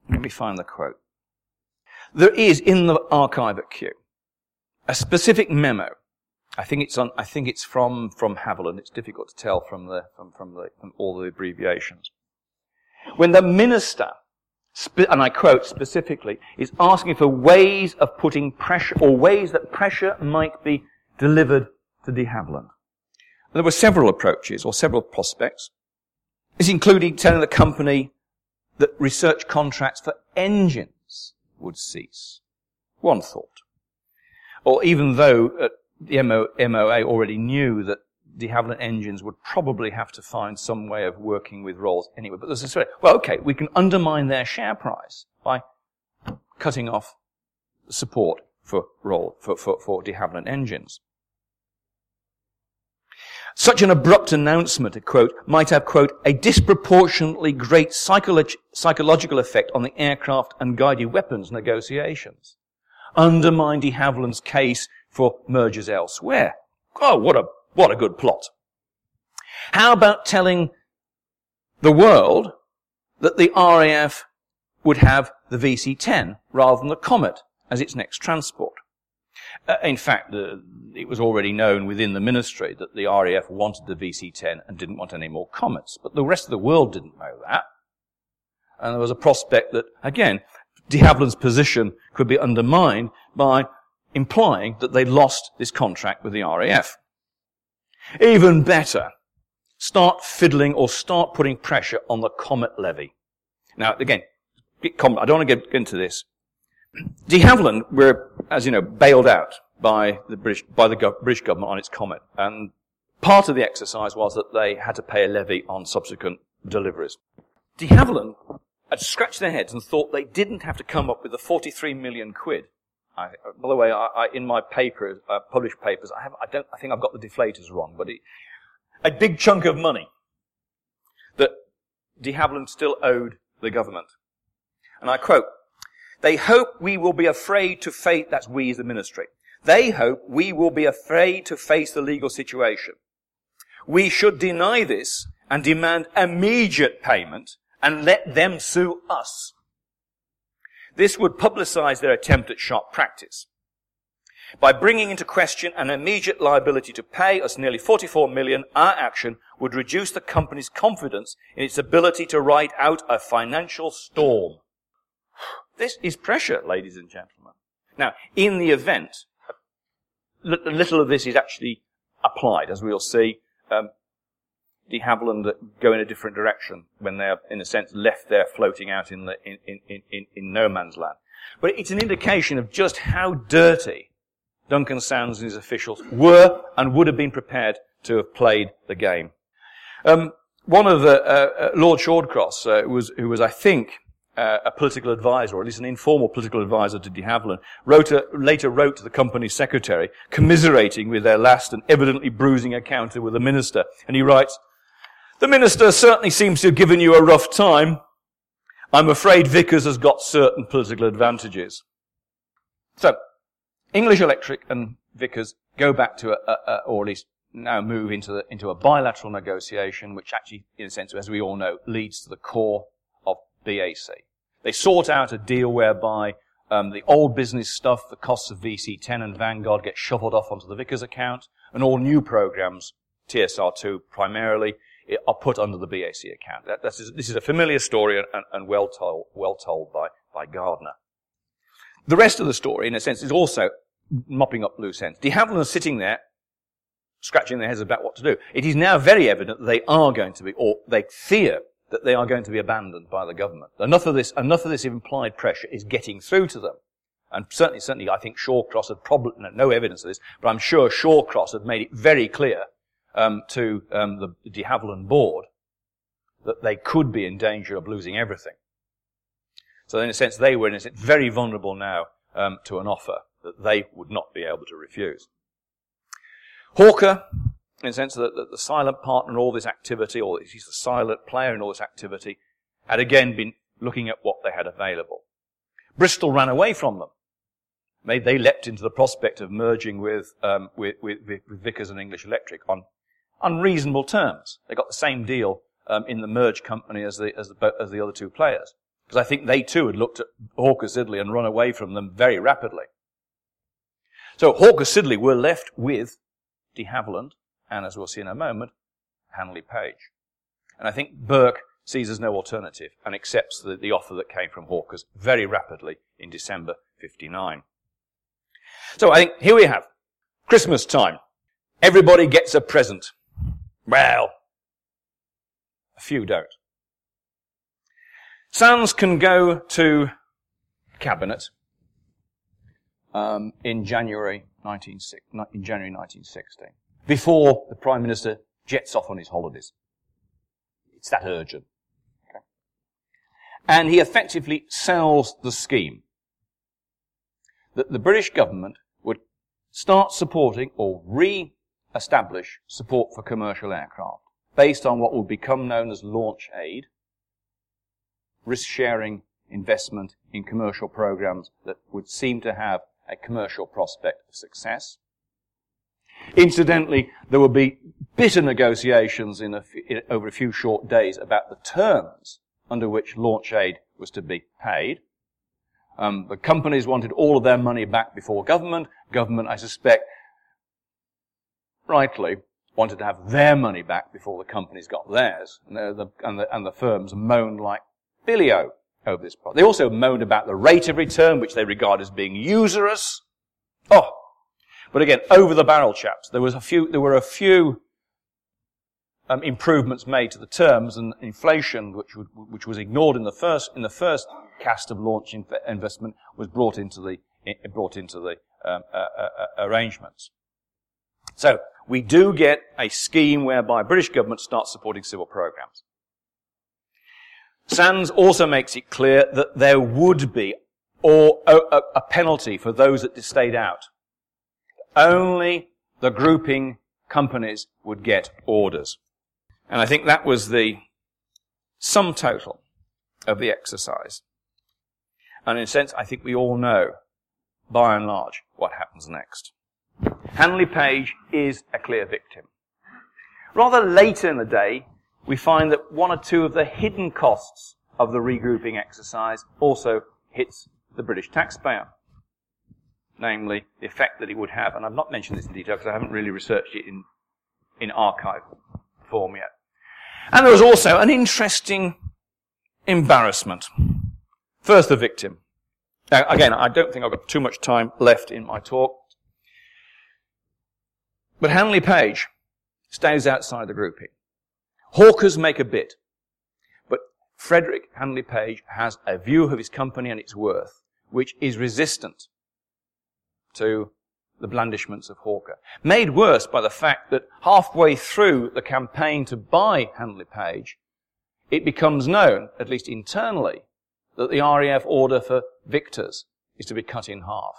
Let me find the quote. There is in the archive at Kew a specific memo. I think it's on. I think it's from from Haviland. It's difficult to tell from the from from, the, from all the abbreviations. When the minister, and I quote specifically, is asking for ways of putting pressure, or ways that pressure might be delivered to de Haviland. There were several approaches, or several prospects. This included telling the company that research contracts for engines would cease. One thought. Or even though uh, the M O A already knew that de Haviland engines would probably have to find some way of working with Rolls anyway. But there's a story. Well, okay, we can undermine their share price by cutting off support for Rolls, for, for, for de Haviland engines. Such an abrupt announcement, a quote, might have, quote, a disproportionately great psycholo- psychological effect on the aircraft and guided weapons negotiations. Undermine de Haviland's case for mergers elsewhere. Oh, what a, what a good plot. How about telling the world that the R A F would have the V C ten rather than the Comet as its next transport? Uh, in fact, the, it was already known within the ministry that the R A F wanted the V C ten and didn't want any more Comets, but the rest of the world didn't know that. And there was a prospect that, again, de Haviland's position could be undermined by implying that they lost this contract with the R A F. Even better, start fiddling or start putting pressure on the Comet levy. Now, again, I don't want to get into this. De Haviland were, as you know, bailed out by the British, by the go- British government on its Comet, and part of the exercise was that they had to pay a levy on subsequent deliveries. De Haviland had scratched their heads and thought they didn't have to come up with the forty-three million quid. I, by the way, I, I, in my paper, uh, published papers, I, have, I don't, I think I've got the deflators wrong, but it, a big chunk of money that de Haviland still owed the government, and I quote. They hope we will be afraid to face, that's we as the ministry. They hope we will be afraid to face the legal situation. We should deny this and demand immediate payment and let them sue us. This would publicize their attempt at sharp practice. By bringing into question an immediate liability to pay us nearly forty-four million, our action would reduce the company's confidence in its ability to ride out a financial storm. This is pressure, ladies and gentlemen. Now, in the event, little of this is actually applied, as we'll see. Um, de Haviland go in a different direction when they are, in a sense, left there floating out in, the, in, in, in, in no man's land. But it's an indication of just how dirty Duncan Sandys and his officials were and would have been prepared to have played the game. Um, one of the uh, uh, Lord Shortcross, uh, who was, who was, I think, Uh, a political advisor, or at least an informal political advisor to de Haviland, wrote a, later wrote to the company's secretary, commiserating with their last and evidently bruising encounter with the minister. And he writes, "The minister certainly seems to have given you a rough time. I'm afraid Vickers has got certain political advantages." So, English Electric and Vickers go back to, a, a, a, or at least now move into, the, into a bilateral negotiation, which actually, in a sense, as we all know, leads to the core B A C. They sort out a deal whereby um, the old business stuff, the costs of V C ten and Vanguard, get shuffled off onto the Vickers account, and all new programs, T S R two primarily, are put under the B A C account. That, that's, this is a familiar story and, and well told, well told by, by Gardner. The rest of the story, in a sense, is also mopping up loose ends. De Haviland is sitting there, scratching their heads about what to do. It is now very evident that they are going to be, or they fear, that they are going to be abandoned by the government. Enough of this, enough of this implied pressure is getting through to them. And certainly, certainly, I think Shawcross had probably, no, no evidence of this, but I'm sure Shawcross had made it very clear, um, to, um, the de Haviland board that they could be in danger of losing everything. So in a sense, they were in a sense very vulnerable now, um, to an offer that they would not be able to refuse. Hawker, in the sense that, that the silent partner in all this activity, or he's the silent player in all this activity, had again been looking at what they had available. Bristol ran away from them. Maybe they leapt into the prospect of merging with, um, with, with, with Vickers and English Electric on unreasonable terms. They got the same deal um, in the merged company as the, as the, as the other two players. Because I think they too had looked at Hawker Siddeley and run away from them very rapidly. So Hawker Siddeley were left with De Haviland, and as we'll see in a moment, Handley Page. And I think Burke sees as no alternative and accepts the, the offer that came from Hawkers very rapidly in December fifty-nine. So I think here we have Christmas time. Everybody gets a present. Well, a few don't. Sands can go to Cabinet um, in January nineteen sixteen, before the Prime Minister jets off on his holidays. It's that urgent. Okay. And he effectively sells the scheme that the British government would start supporting or re-establish support for commercial aircraft based on what would become known as launch aid, risk-sharing investment in commercial programs that would seem to have a commercial prospect of success. Incidentally, there will be bitter negotiations in a f- in, over a few short days about the terms under which launch aid was to be paid. Um, the companies wanted all of their money back before government. Government, I suspect, rightly, wanted to have their money back before the companies got theirs. And the, and the, and the firms moaned like billy-o over this part. They also moaned about the rate of return, which they regard as being usurious. Oh! But again, over the barrel, chaps. There was a few, there were a few um, improvements made to the terms, and inflation, which would, which was ignored in the first in the first cast of launch in, investment, was brought into the in, brought into the um, uh, uh, arrangements. So we do get a scheme whereby British government starts supporting civil programs. Sands also makes it clear that there would be or a, a penalty for those that stayed out. Only the grouping companies would get orders. And I think that was the sum total of the exercise. And in a sense, I think we all know, by and large, what happens next. Handley Page is a clear victim. Rather later in the day, we find that one or two of the hidden costs of the regrouping exercise also hits the British taxpayer. Namely, the effect that it would have, and I've not mentioned this in detail because I haven't really researched it in, in archive form yet. And there was also an interesting embarrassment. First, the victim. Now, again, I don't think I've got too much time left in my talk. But Handley Page stays outside the grouping. Hawkers make a bid. But Frederick Handley Page has a view of his company and its worth, which is resistant to the blandishments of Hawker. Made worse by the fact that halfway through the campaign to buy Handley Page, it becomes known, at least internally, that the R A F order for Victors is to be cut in half.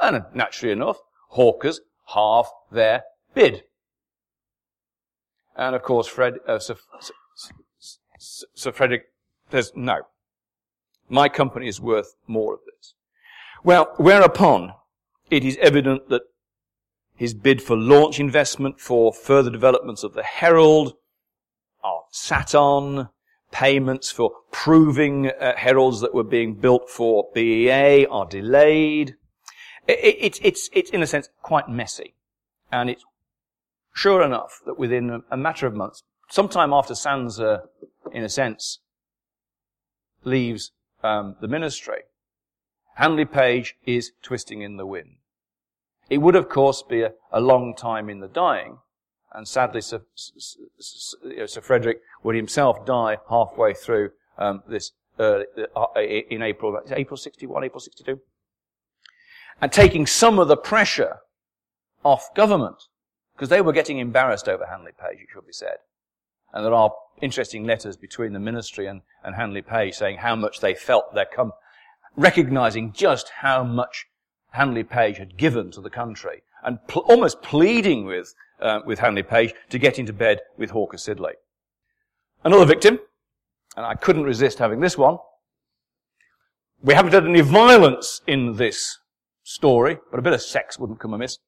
And naturally enough, Hawkers halve their bid. And of course, Fred, uh, Sir, Sir, Sir Frederick says, no, my company is worth more of this. Well, whereupon, it is evident that his bid for launch investment for further developments of the Herald are sat on, payments for proving uh, Heralds that were being built for B E A are delayed. It, it, it's, it's, it's in a sense quite messy. And it's sure enough that within a, a matter of months, sometime after Sands, uh, in a sense, leaves um, the ministry, Handley Page is twisting in the wind. It would, of course, be a, a long time in the dying, and sadly, Sir, Sir, Sir Frederick would himself die halfway through um, this early, uh, in April, April sixty-one, April sixty-two, and taking some of the pressure off government because they were getting embarrassed over Handley Page, it should be said. And there are interesting letters between the ministry and, and Handley Page saying how much they felt their com- recognizing just how much Handley Page had given to the country, and pl- almost pleading with uh, with Handley Page to get into bed with Hawker Siddeley. Another victim, and I couldn't resist having this one. We haven't had any violence in this story, but a bit of sex wouldn't come amiss.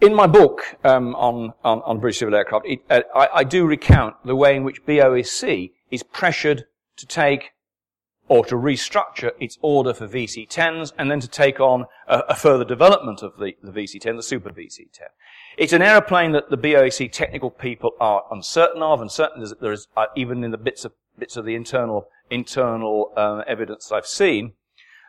In my book um, on, on on British Civil Aircraft, it, uh, I, I do recount the way in which B O A C is pressured to take or to restructure its order for V C tens, and then to take on a, a further development of the, the V C ten, the Super V C ten. It's an aeroplane that the B O A C technical people are uncertain of, and certainly there is, uh, even in the bits of bits of the internal internal uh, evidence I've seen,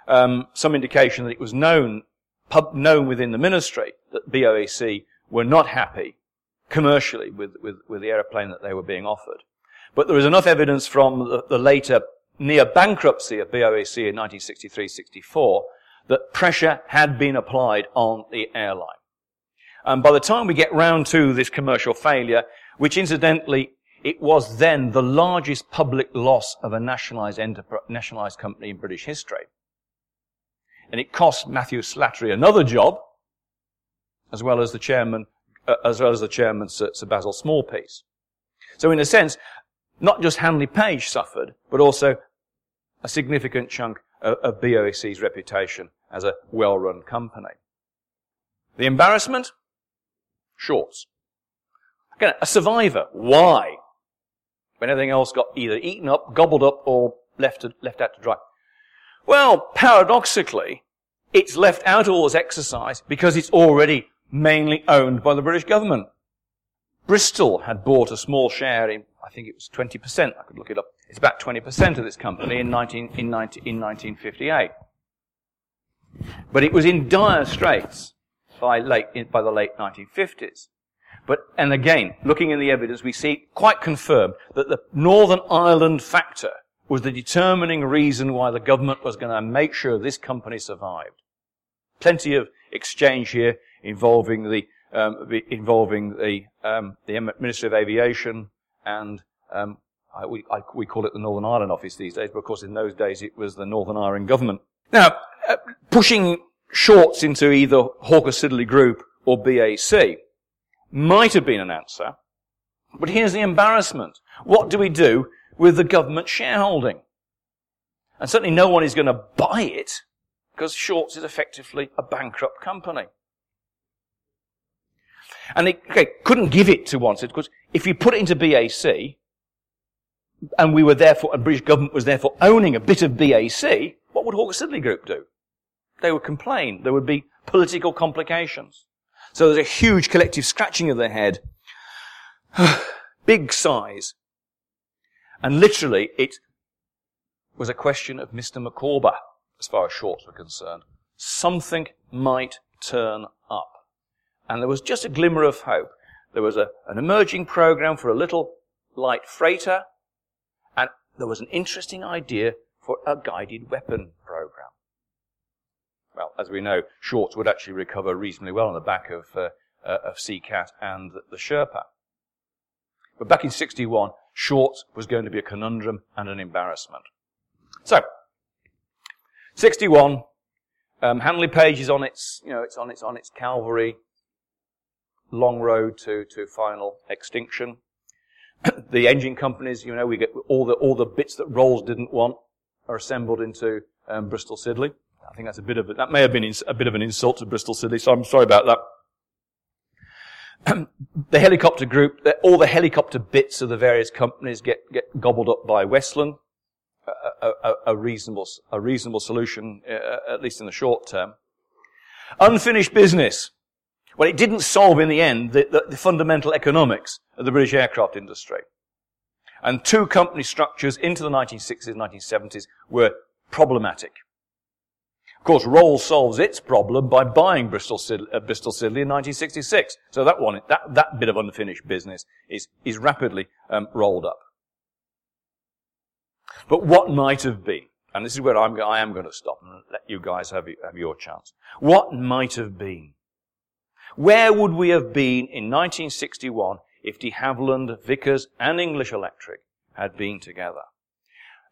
um, some indication that it was known pub, known within the ministry that B O A C were not happy commercially with with, with the aeroplane that they were being offered. But there is enough evidence from the, the later near bankruptcy of B O A C in nineteen sixty-three sixty-four, that pressure had been applied on the airline. And by the time we get round to this commercial failure, which incidentally, it was then the largest public loss of a nationalised enterprise, nationalised company in British history. And it cost Matthew Slattery another job, as well as the chairman, uh, as well as the chairman, Sir, Sir Basil Smallpiece. So in a sense, not just Handley Page suffered, but also a significant chunk of, of B O A C's reputation as a well-run company. The embarrassment? Shorts. Again, a survivor. Why? When everything else got either eaten up, gobbled up, or left, to, left out to dry. Well, paradoxically, it's left out all this exercise because it's already mainly owned by the British government. Bristol had bought a small share in, I think it was twenty percent, I could look it up. It's about twenty percent of this company in nineteen fifty-eight. But it was in dire straits by late, by the late nineteen fifties. But, and again, looking in the evidence, we see quite confirmed that the Northern Ireland factor was the determining reason why the government was going to make sure this company survived. Plenty of exchange here involving the Um, involving the um, the Ministry of Aviation and um, I, we, I, we call it the Northern Ireland Office these days, but of course in those days it was the Northern Ireland government. Now, uh, pushing shorts into either Hawker Siddeley Group or B A C might have been an answer, but here's the embarrassment. What do we do with the government shareholding? And certainly no one is going to buy it because shorts is effectively a bankrupt company. And they okay, couldn't give it to one, because if you put it into B A C, and we were therefore, and British government was therefore owning a bit of B A C, what would Hawker Siddeley Group do? They would complain. There would be political complications. So there's a huge collective scratching of the head. Big sighs. And literally, it was a question of Mister Micawber, as far as shorts were concerned. Something might turn up. And there was just a glimmer of hope. There was a, an emerging program for a little light freighter, and there was an interesting idea for a guided weapon program. Well, as we know, shorts would actually recover reasonably well on the back of uh, uh, of C CAT and the Sherpa. But back in sixty-one, shorts was going to be a conundrum and an embarrassment. So, sixty-one, um, Handley Page is on its, you know, it's on its on its cavalry. Long road to, to final extinction. The engine companies, you know, we get all the all the bits that Rolls didn't want are assembled into um, Bristol Siddeley. I think that's a bit of a, that may have been ins- a bit of an insult to Bristol Siddeley, so I'm sorry about that. The helicopter group, all the helicopter bits of the various companies get, get gobbled up by Westland. A, a, a reasonable a reasonable solution, uh, at least in the short term. Unfinished business. Well, it didn't solve in the end the, the, the fundamental economics of the British aircraft industry. And two company structures into the nineteen sixties, nineteen seventies were problematic. Of course, Rolls solves its problem by buying Bristol Siddeley, uh, Bristol Siddeley in nineteen sixty-six. So that one, that, that bit of unfinished business is, is rapidly um, rolled up. But what might have been, and this is where I'm, I am going to stop and let you guys have, have your chance. What might have been? Where would we have been in nineteen sixty-one if De Haviland, Vickers, and English Electric had been together?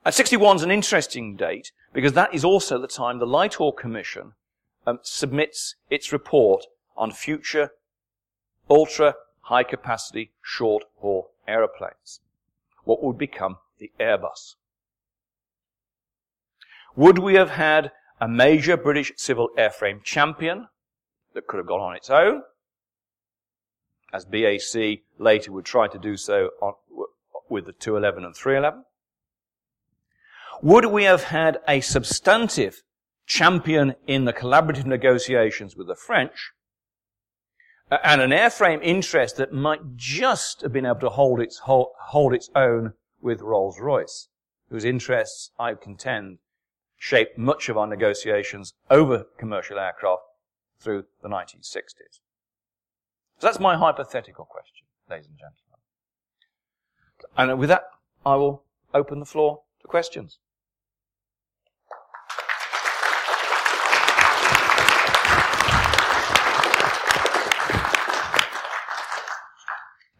And sixty-one's an interesting date because that is also the time the Lighthall Commission um, submits its report on future ultra-high capacity short-haul aeroplanes, what would become the Airbus. Would we have had a major British civil airframe champion that could have gone on its own, as B A C later would try to do so on, with the two eleven and three eleven? Would we have had a substantive champion in the collaborative negotiations with the French, and an airframe interest that might just have been able to hold its, hold, hold its own with Rolls-Royce, whose interests, I contend, shaped much of our negotiations over commercial aircraft through the nineteen sixties. So that's my hypothetical question, ladies and gentlemen. And with that, I will open the floor to questions.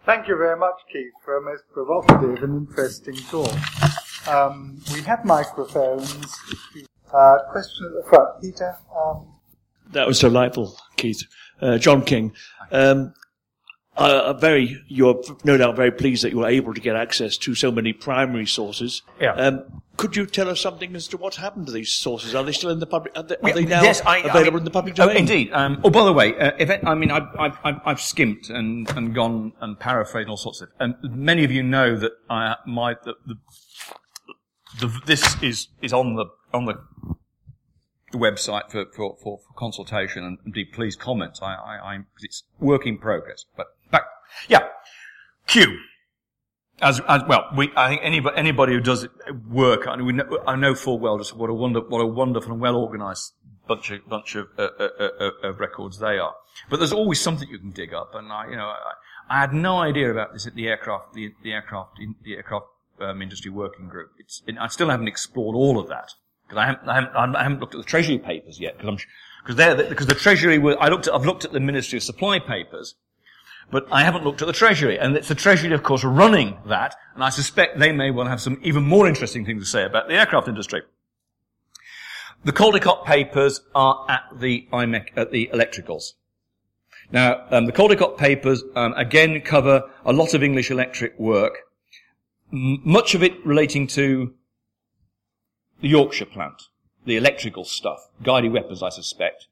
Thank you very much, Keith, for a most provocative and interesting talk. Um, we have microphones. Uh, question at the front. Peter? Um... That was delightful, Keith. Uh, John King. Um, uh, very, you're no doubt very pleased that you were able to get access to so many primary sources. Yeah. Um, could you tell us something as to what happened to these sources? Are they still in the public? Are they, are they now yes, I, available I, in the public domain? Oh, indeed. Um, oh, by the way, uh, if it, I mean, I've, I've, I've skimped and, and gone and paraphrased and all sorts of. And many of you know that I, my the, the, the this is is on the on the. the website for, for, for, for consultation, and indeed please comment. I, I, I'm, it's work in progress. But back, yeah. Q. As, as, well, we, I think anybody, anybody who does work, I, mean, we know, I know full well just what a wonder, what a wonderful and well organized bunch of, bunch of, uh, uh, uh, of records they are. But there's always something you can dig up, and I, you know, I, I had no idea about this at the aircraft, the, the aircraft, the aircraft, um, industry working group. It's, I still haven't explored all of that. I haven't, I haven't, I haven't looked at the Treasury papers yet, because I'm, because they're, because the Treasury were, I looked at, I've looked at the Ministry of Supply papers, but I haven't looked at the Treasury, and it's the Treasury, of course, running that, and I suspect they may well have some even more interesting things to say about the aircraft industry. The Caldecott papers are at the I M E C, at the electricals. Now, um, the Caldecott papers, um, again cover a lot of English Electric work, m- much of it relating to the Yorkshire plant, the electrical stuff, guided weapons, I suspect.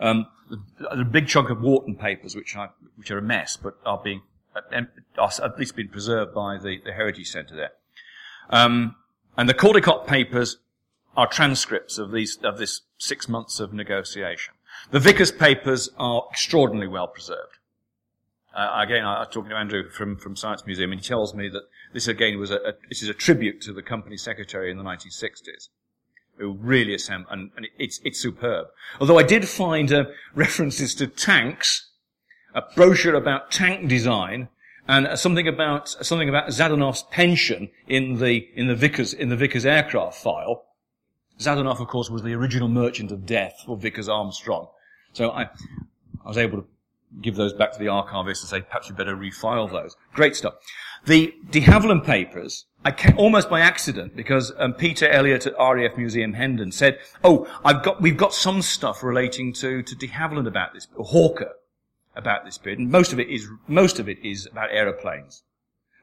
Um, the, the big chunk of Wharton papers, which, I, which are a mess, but are being are at least being preserved by the, the Heritage Centre there. Um, and the Caldecott papers are transcripts of these of this six months of negotiation. The Vickers papers are extraordinarily well preserved. Uh, again, I was talking to Andrew from, from Science Museum, and he tells me that this again was a, a this is a tribute to the company secretary in the nineteen sixties, who really assembled, and, and it's it's superb. Although I did find uh, references to tanks, a brochure about tank design, and uh, something about something about Zadonoff's pension in the in the Vickers in the Vickers aircraft file. Zadonoff, of course, was the original merchant of death for Vickers Armstrong, so I I was able to give those back to the archivist and say, perhaps you better refile those. Great stuff. The De Haviland papers, I came almost by accident, because um, Peter Elliott at R A F Museum Hendon said, oh, I've got, we've got some stuff relating to, to De Haviland about this, or Hawker about this period, and most of it is, most of it is about aeroplanes.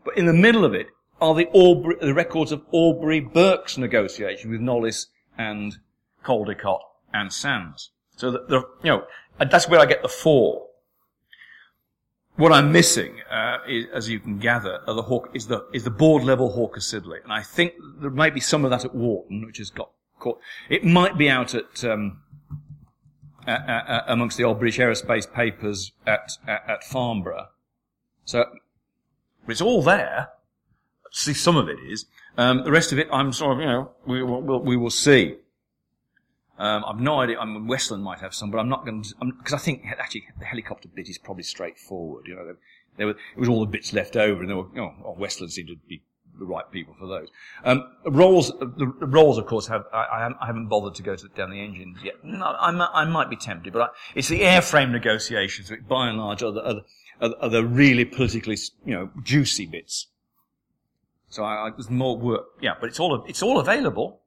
But in the middle of it are the Aubrey, the records of Aubrey Burke's negotiation with Knollys and Caldecott and Sands. So that, the, you know, that's where I get the four. What I'm missing, uh, is, as you can gather, are the Hawk, is the, is the board level Hawker Siddeley. And I think there might be some of that at Wharton, which has got caught. It might be out at, um, uh, uh, amongst the old British aerospace papers at, at, at Farnborough. So, it's all there. See, some of it is. Um, the rest of it, I'm sort of, you know, we will, we'll, we will see. Um, I've no idea. I mean, Westland might have some, but I'm not going to, because I think actually the helicopter bit is probably straightforward. You know, there, there were, it was all the bits left over, and there were, oh, oh, Westland seemed to be the right people for those. Um, Rolls, the, the Rolls, of course, have. I, I haven't bothered to go to, down the engines yet. No, I, I might be tempted, but I, it's the airframe negotiations, which by and large are the, are the, are the really politically, you know, juicy bits. So I, I, there's more work. Yeah, but it's all it's all available.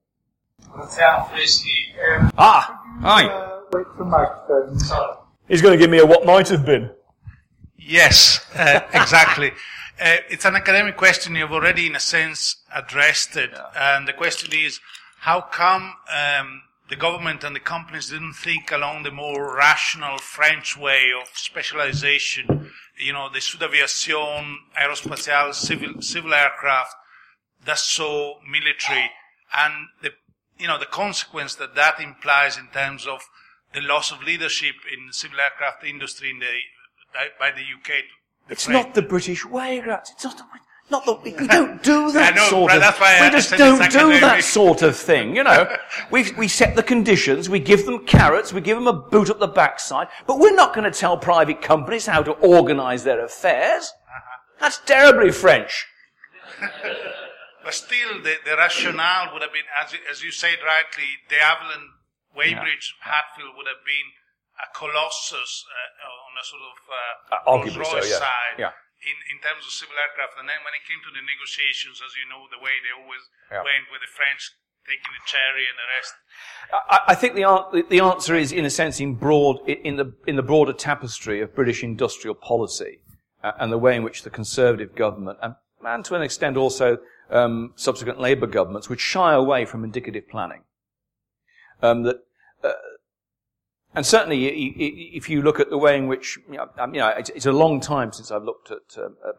What's out, Risky? Um, ah, hi. Uh, wait for microphones. He's going to give me a what might have been. Yes, uh, exactly. Uh, it's an academic question. You've already, in a sense, addressed it. Yeah. And the question is, how come um, the government and the companies didn't think along the more rational French way of specialization? You know, the Sudaviation, Aerospatiale, civil, civil aircraft, Dassault, military, and the, you know, the consequence that that implies in terms of the loss of leadership in the civil aircraft industry in the, by the U K. The it's French. Not the British way, right? It's not the way. Not that we, we don't do that I know, sort of. That's why we I just don't do that sort of thing, you know. we we set the conditions, we give them carrots, we give them a boot up the backside, but we're not going to tell private companies how to organise their affairs. Uh-huh. That's terribly French. But still, the, the rationale would have been, as you, as you said rightly, De Haviland, Weybridge, yeah. Hatfield would have been a colossus uh, on a sort of uh, uh, Rolls-Royce so, yeah. side. Yeah. In, in terms of civil aircraft, and then when it came to the negotiations, as you know, the way they always yeah. went with the French taking the cherry and the rest. I, I think the, the answer is, in a sense, in broad in the in the broader tapestry of British industrial policy uh, and the way in which the Conservative government and, and to an extent also um, subsequent Labour governments would shy away from indicative planning. Um, that. Uh, And certainly, if you look at the way in which, you know, it's a long time since I've looked at um, a,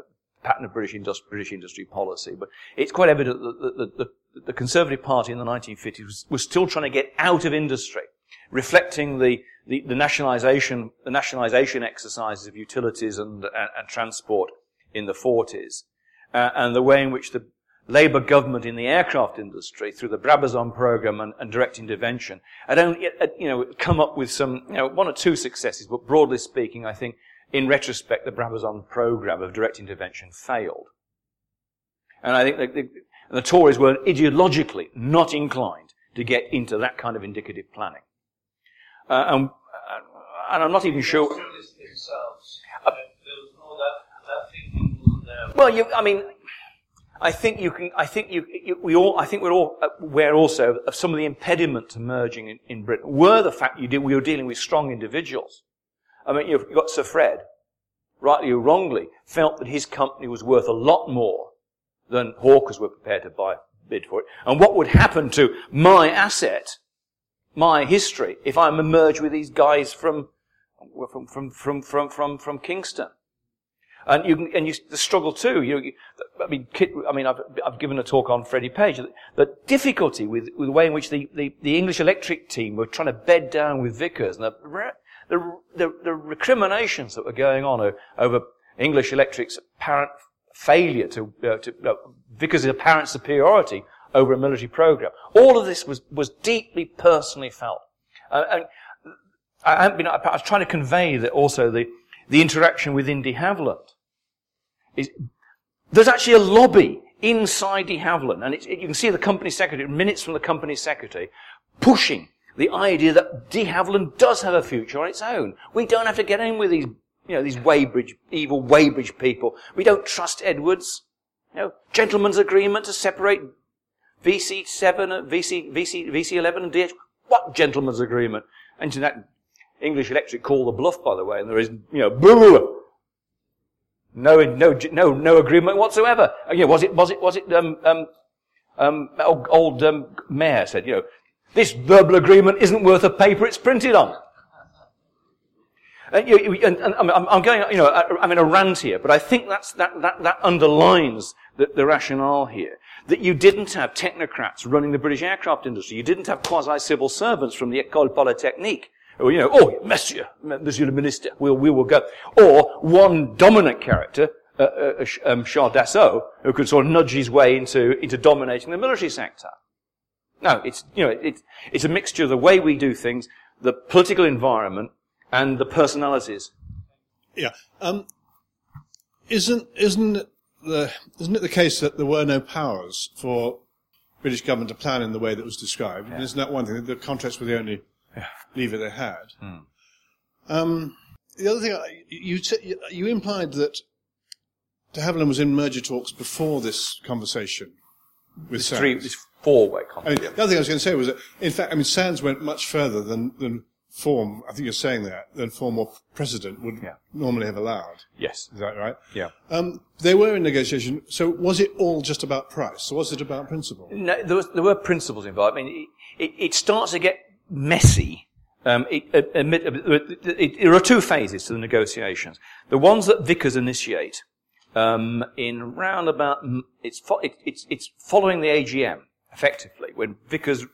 a pattern of British industry, British industry policy, but it's quite evident that the, the, the Conservative Party in the nineteen fifties was, was still trying to get out of industry, reflecting the, the, the nationalisation the nationalisation exercises of utilities and, and, and transport in the forties, uh, and the way in which the Labour government in the aircraft industry, through the Brabazon programme and, and direct intervention, had only, you know, come up with some, you know, one or two successes, but broadly speaking, I think, in retrospect, the Brabazon programme of direct intervention failed. And I think the, the, the Tories were ideologically not inclined to get into that kind of indicative planning. Uh, and, and I'm not even sure. Themselves. Uh, there was no that, that thinking wasn't there. Well, you, I mean, I think you can. I think you, you. We all. I think we're all aware also of some of the impediment to merging in, in Britain were the fact you did. We were dealing with strong individuals. I mean, you've got Sir Fred, rightly or wrongly, felt that his company was worth a lot more than hawkers were prepared to buy bid for it. And what would happen to my asset, my history, if I merge with these guys from from from from from from, from Kingston? And you can, and you, the struggle too, you, you I mean, Kit, I mean, I've, I've given a talk on Freddie Page, the, the difficulty with, with the way in which the, the, the English Electric team were trying to bed down with Vickers and the, the, the, the recriminations that were going on over, over English Electric's apparent failure to, uh, to, uh, Vickers' apparent superiority over a military program. All of this was, was deeply personally felt. Uh, and I haven't been, I was trying to convey that also the, the interaction within De Haviland. Is, there's actually a lobby inside De Haviland, and it, it, you can see the company secretary, minutes from the company secretary, pushing the idea that De Haviland does have a future on its own. We don't have to get in with these, you know, these Weybridge, evil Weybridge people. We don't trust Edwards. You know, gentlemen's agreement to separate V C seven, V C eleven, and D H. What gentlemen's agreement? And to that English Electric call the bluff, by the way, and there is, you know, boo. No, no, no, no agreement whatsoever. You know, was it, was it, was it, um, um, um, old, old um, Mayor said, you know, this verbal agreement isn't worth the paper it's printed on. And, you, and, and I'm, I'm going, you know, I'm in a rant here, but I think that's, that, that, that underlines the, the rationale here. That you didn't have technocrats running the British aircraft industry. You didn't have quasi-civil servants from the École Polytechnique. Or, you know, oh, monsieur, monsieur le minister, we will, we will go. Or one dominant character, uh, uh, um, Charles Dassault, who could sort of nudge his way into, into dominating the military sector. No, it's, you know, it's, it's a mixture of the way we do things, the political environment, and the personalities. Yeah. Um, isn't, isn't the, isn't it the case that there were no powers for British government to plan in the way that was described? Yeah. Isn't that one thing? The contracts were the only lever they had. Mm. Um, the other thing, you t- you implied that De Haviland was in merger talks before this conversation with Sands. This four-way conversation. I mean, the other thing I was going to say was that, in fact, I mean, Sands went much further than, than form, I think you're saying that, than form or precedent would yeah. normally have allowed. Yes. Is that right? Yeah. Um, they were in negotiation, so was it all just about price, or was it about principle? No, there, was, there were principles involved. I mean, it, it, it starts to get messy. Um, it, admit, it, it, there are two phases to the negotiations. The ones that Vickers initiate um, in round about it's, fo- it, it's it's following the A G M effectively when Vickers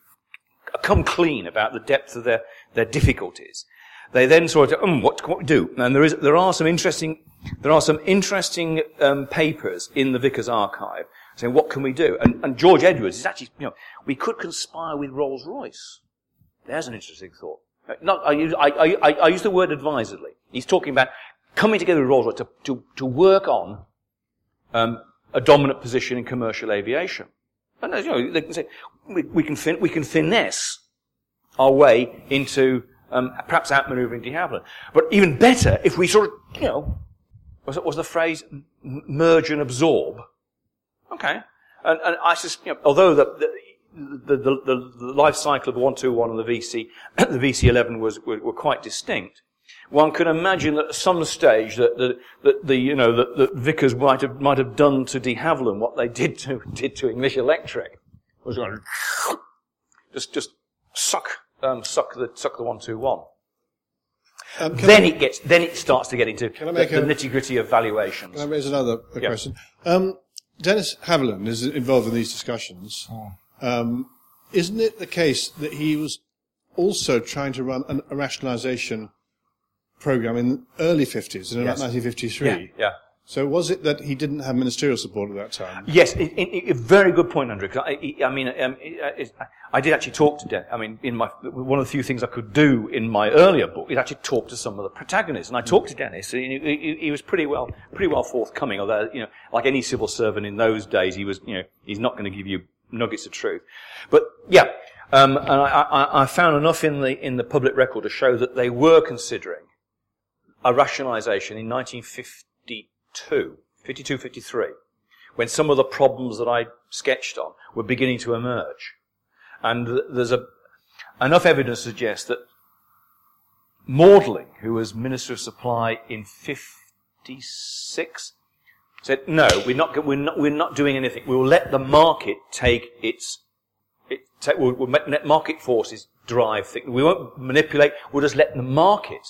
come clean about the depth of their, their difficulties. They then sort of um, what what do? And there is there are some interesting there are some interesting um, papers in the Vickers archive saying what can we do? And, and George Edwards is actually you know we could conspire with Rolls-Royce. There's an interesting thought. Not, I, use, I, I, I use the word advisedly. He's talking about coming together with Rolls-Royce to, to, to work on um, a dominant position in commercial aviation. And you know, they can say we, we can fin- we can finesse our way into um, perhaps outmanoeuvring De Haviland. But even better if we sort of you know was was the phrase merge and absorb. Okay, and, and I suspect you know, although the, the The, the, the, the life cycle of the one twenty-one and the V C, the V C eleven was, were, were quite distinct. One can imagine that at some stage that the, that the, you know, that, that Vickers might have, might have done to De Haviland what they did to, did to English Electric. Was going to just, just suck, um, suck the, suck the one twenty-one. Um, then I, it gets, then it starts to get into the, the nitty gritty of valuations. Can I raise another yep. question? Um, Dennis Haviland is involved in these discussions. Oh. Um, isn't it the case that he was also trying to run an, a rationalisation programme in the early fifties, in yes. about nineteen fifty-three? Yeah, yeah. So was it that he didn't have ministerial support at that time? Yes, it, it, it, very good point, Andrew. I, I mean, um, it, I, I did actually talk to Dennis. I mean, in my one of the few things I could do in my earlier book is actually talk to some of the protagonists, and I talked to Dennis, and he, he, he was pretty well, pretty well forthcoming. Although, you know, like any civil servant in those days, he was, you know, he's not going to give you nuggets of truth, but yeah, um, and I, I, I found enough in the in the public record to show that they were considering a rationalisation in nineteen fifty-two, fifty-two, fifty-three, when some of the problems that I sketched on were beginning to emerge, and there's a enough evidence to suggest that Maudling, who was Minister of Supply in fifty-six. Said no, we're not, we're not, we're not doing anything. We'll let the market take its, it, take, we'll, we'll let market forces drive things. We won't manipulate. We'll just let the market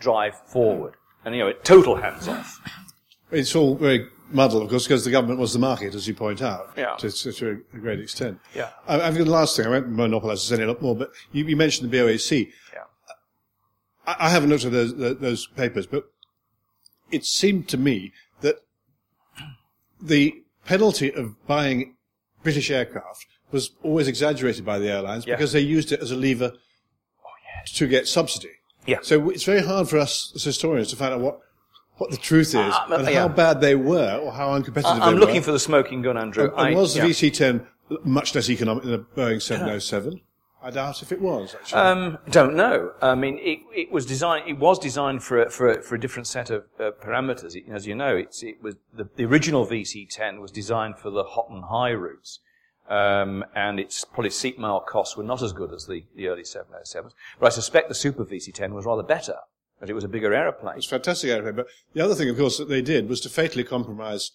drive forward. And you know, it total hands off. It's all very muddled, of course, because the government was the market, as you point out, yeah. to, to a great extent. Yeah. I, I think the last thing I won't monopolise this any lot more, but you, you mentioned the B O A C. Yeah. I, I haven't looked at those, those, those papers, but it seemed to me that the penalty of buying British aircraft was always exaggerated by the airlines yeah. because they used it as a lever oh, yeah. to get subsidy. Yeah. So it's very hard for us as historians to find out what, what the truth is uh, and yeah. how bad they were or how uncompetitive uh, they were. I'm looking for the smoking gun, Andrew. And, and I, was the yeah. V C ten much less economic than a Boeing seven oh seven? I doubt if it was, actually. Um, don't know. I mean, it, it was designed, it was designed for a, for a, for a different set of uh, parameters. It, as you know, it's, it was, the, the original V C ten was designed for the hot and high routes. Um, and its probably seat mile costs were not as good as the, the early seven oh sevens. But I suspect the Super V C ten was rather better, but it was a bigger aeroplane. It was a fantastic aeroplane. But the other thing, of course, that they did was to fatally compromise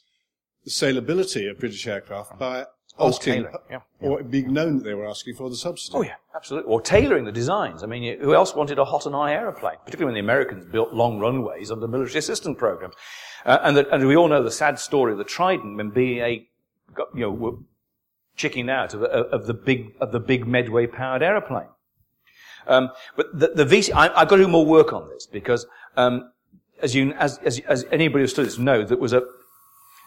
the saleability of British aircraft by asking, or, yeah, yeah. or being known that they were asking for the subsidy. Oh yeah, absolutely. Or tailoring the designs. I mean, who else wanted a hot and high aeroplane? Particularly when the Americans built long runways under military assistance programs. Uh, and, the, and we all know the sad story of the Trident when B A got, you know, were chicking out of, of the big, of the big Medway powered aeroplane. Um, but the, the V C, I, I've got to do more work on this because, um, as you, as, as, as anybody who studied this knows, there was a,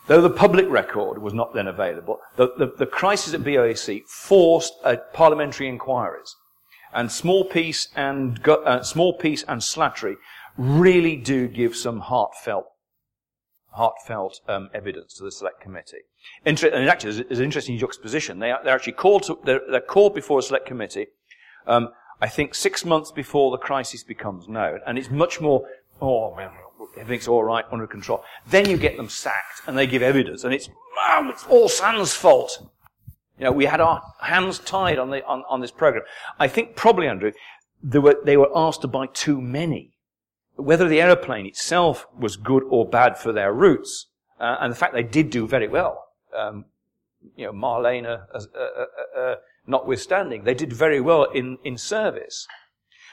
though the public record was not then available, the, the, the crisis at B O A C forced uh, parliamentary inquiries, and Smallpiece and uh, Smallpiece and Slattery really do give some heartfelt, heartfelt um, evidence to the Select Committee. Inter- and actually, there's, there's an interesting juxtaposition. They are, they're actually called to, they're, they're called before a Select Committee. Um, I think six months before the crisis becomes known, and it's much more. Oh man. Everything's all right, under control. Then you get them sacked, and they give evidence, and it's, oh, it's all Sand's fault. You know, we had our hands tied on the on, on this program. I think probably, Andrew, they were, they were asked to buy too many. Whether the aeroplane itself was good or bad for their routes, uh, and the fact they did do very well, um, you know, Marlena uh, uh, uh, uh, notwithstanding, they did very well in, in service.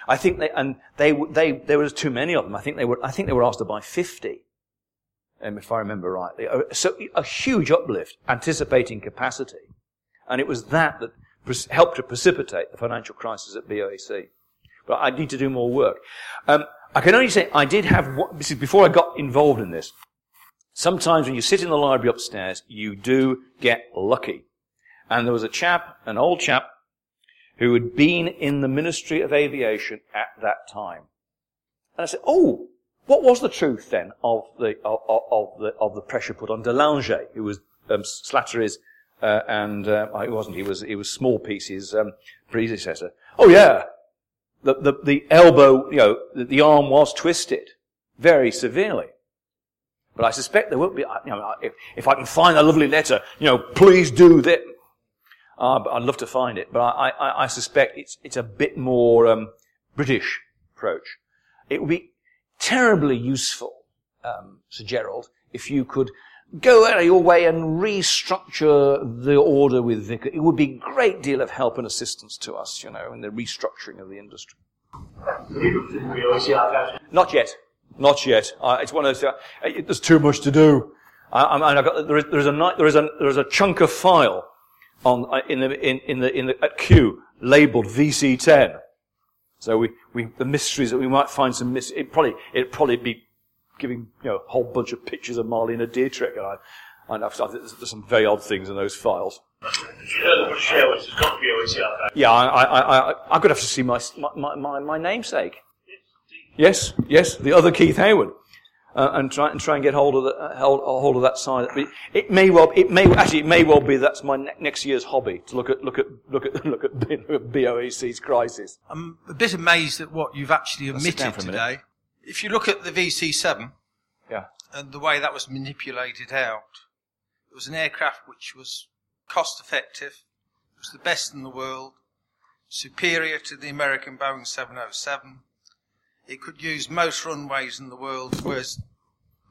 I think they, and they, they, there was too many of them. I think they were, I think they were asked to buy fifty, um, if I remember rightly. So a huge uplift, anticipating capacity. And it was that that helped to precipitate the financial crisis at B O A C. But I need to do more work. Um, I can only say I did have, one, this is before I got involved in this, sometimes when you sit in the library upstairs, you do get lucky. And there was a chap, an old chap, who had been in the Ministry of Aviation at that time. And I said, oh, what was the truth then of the, of, of the, of the pressure put on Delanger, who was, um, Slattery's, uh, and, uh, it wasn't, he was, he was Smallpiece's, um, predecessor. Oh yeah. The, the, the elbow, you know, the, the arm was twisted very severely. But I suspect there won't be, you know, if, if I can find a lovely letter, you know, please do that. Uh, but I'd love to find it, but I, I, I suspect it's, it's a bit more, um, British approach. It would be terribly useful, um, Sir Gerald, if you could go out of your way and restructure the order with Vickers. It would be a great deal of help and assistance to us, you know, in the restructuring of the industry. Not yet. Not yet. Uh, it's one of those, uh, it, there's too much to do. I, I mean, I've got, there is, there is a, there is a, there is a chunk of file on, uh, in the, in, in the, in the, at Q, labeled V C ten. So we, we, the mysteries that we might find some mis, it probably, it'd probably be giving, you know, a whole bunch of pictures of Marlena Dietrich, and I, and I've, I've, there's some very odd things in those files. Yeah, I, I, I, I'm gonna have to see my, my, my, my namesake. Yes, yes, the other Keith Hayward. Uh, and try and try and get hold of the, uh, hold, hold of that side. It, it may well, it may actually, it may well be that's my ne- next year's hobby to look at, look at, look at, look at B O A C's crisis. I'm a bit amazed at what you've actually admitted today. If you look at the V C seven, yeah, and the way that was manipulated out, it was an aircraft which was cost effective, it was the best in the world, superior to the American Boeing seven oh seven. It could use most runways in the world, whereas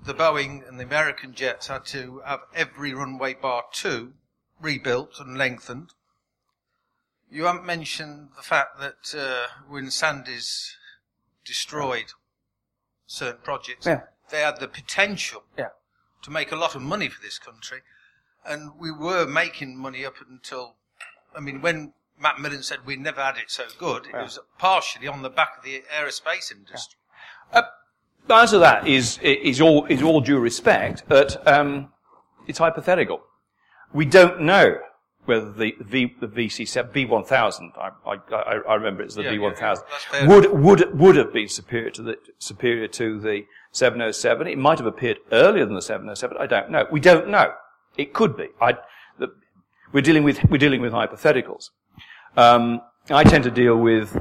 the Boeing and the American jets had to have every runway bar two rebuilt and lengthened. You haven't mentioned the fact that uh, when Sandys destroyed certain projects, yeah, they had the potential, yeah, to make a lot of money for this country, and we were making money up until, I mean, when Macmillan said we never had it so good, yeah, it was partially on the back of the aerospace industry. Yeah. Uh, the answer to that is, is all, is all due respect, but, um, it's hypothetical. We don't know whether the V, the V C seven, B one thousand, I, I, I remember it's the yeah, B one thousand, yeah, would, would, would have been superior to the, superior to the seven oh seven. It might have appeared earlier than the seven oh seven. I don't know. We don't know. It could be. I, the, we're dealing with, we're dealing with hypotheticals. Um, I tend to deal with,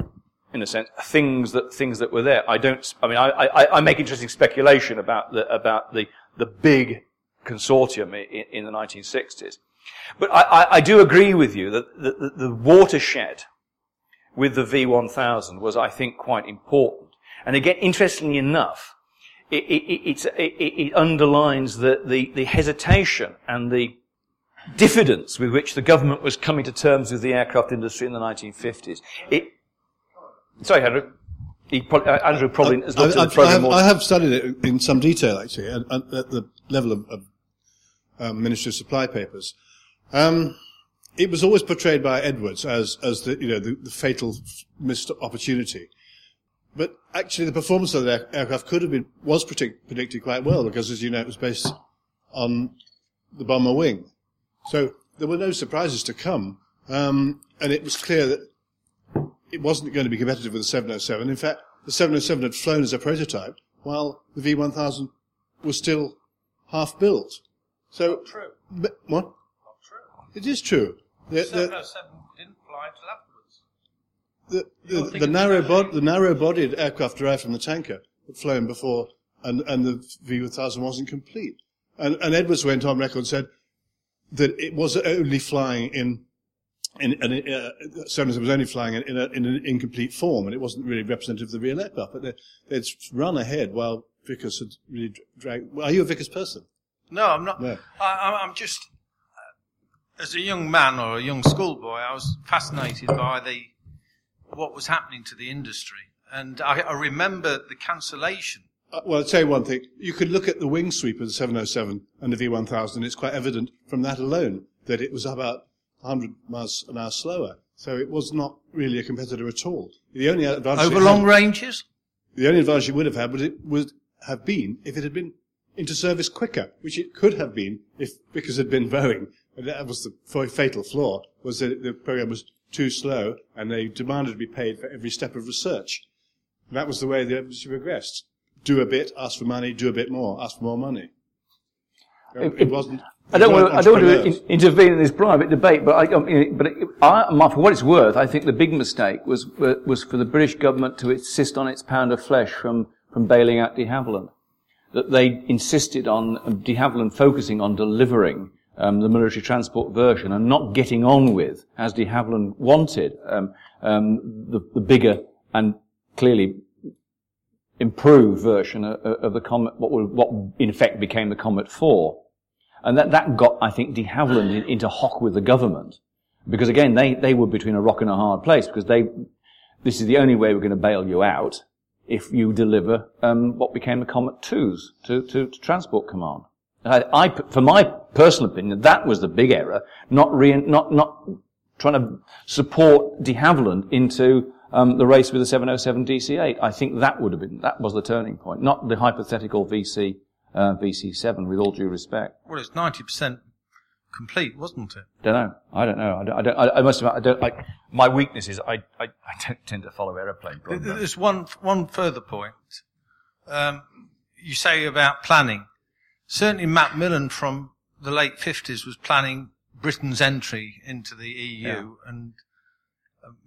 in a sense, things that things that were there. I don't. I mean, I, I, I make interesting speculation about the about the the big consortium in, in the nineteen sixties. But I, I, I do agree with you that the, the, the watershed with the V one thousand was, I think, quite important. And again, interestingly enough, it it, it's, it, it underlines the, the the hesitation and the diffidence with which the government was coming to terms with the aircraft industry in the nineteen fifties. It, sorry, Andrew. He probably, uh, Andrew probably I, has looked I, at the program more. I have studied it in some detail, actually, at, at the level of, of um, Ministry of Supply papers. Um, it was always portrayed by Edwards as, as the, you know, the, the fatal missed opportunity. But actually, the performance of the aircraft could have been was predict, predicted quite well because, as you know, it was based on the bomber wing. So there were no surprises to come, um, and it was clear that it wasn't going to be competitive with the seven oh seven. In fact, the seven oh seven had flown as a prototype, while the V one thousand was still half built. So not true. But, what? Not true. It is true. The, the seven oh seven didn't fly until afterwards. The, the, the, the narrow bod- the narrow-bodied aircraft derived from the tanker had flown before, and, and the V one thousand wasn't complete. And, and Edwards went on record and said that it was only flying in in, and it, uh, Sonism was only flying in, in, a, in an incomplete form, and it wasn't really representative of the real aircraft. But they, they'd run ahead while Vickers had really dragged. Well, are you a Vickers person? No, I'm not. No. I, I'm just, as a young man or a young schoolboy, I was fascinated by the what was happening to the industry. And I, I remember the cancellation. Uh, well, I'll tell you one thing. You could look at the wing sweep of the seven oh seven and the V one thousand. It's quite evident from that alone that it was about one hundred miles an hour slower. So it was not really a competitor at all. The only advantage over long had, ranges? The only advantage it would have had would, it would have been if it had been into service quicker, which it could have been if Vickers had been Boeing. And that was the fatal flaw, was that the program was too slow and they demanded to be paid for every step of research. And that was the way the industry progressed. Do a bit, ask for money, do a bit more, ask for more money. It, it wasn't. I don't want to, I don't want to in, intervene in this private debate, but I, but it, I, for what it's worth, I think the big mistake was was for the British government to insist on its pound of flesh from, from bailing out De Haviland. That they insisted on De Haviland focusing on delivering um, the military transport version and not getting on with, as De Haviland wanted, um, um, the, the bigger and clearly improved version of, of the Comet, what, what in effect became the Comet four. And that, that got, I think, De Haviland in, into hock with the government. Because again, they, they were between a rock and a hard place, because they, this is the only way we're going to bail you out if you deliver, um, what became the Comet twos to, to, to Transport Command. I, I, for my personal opinion, that was the big error, not re, not, not trying to support De Haviland into, Um, the race with the seven oh seven D C eight, I think that would have been, that was the turning point, not the hypothetical V C, uh, V C seven, with all due respect. Well, it's ninety percent complete, wasn't it? Don't know. I don't know. I don't, I don't, I must have, I don't, I, my weakness is I, I, I don't tend to follow aeroplane problems. There's one, one further point. Um, you say about planning. Certainly Macmillan from the late fifties was planning Britain's entry into the E U, yeah, and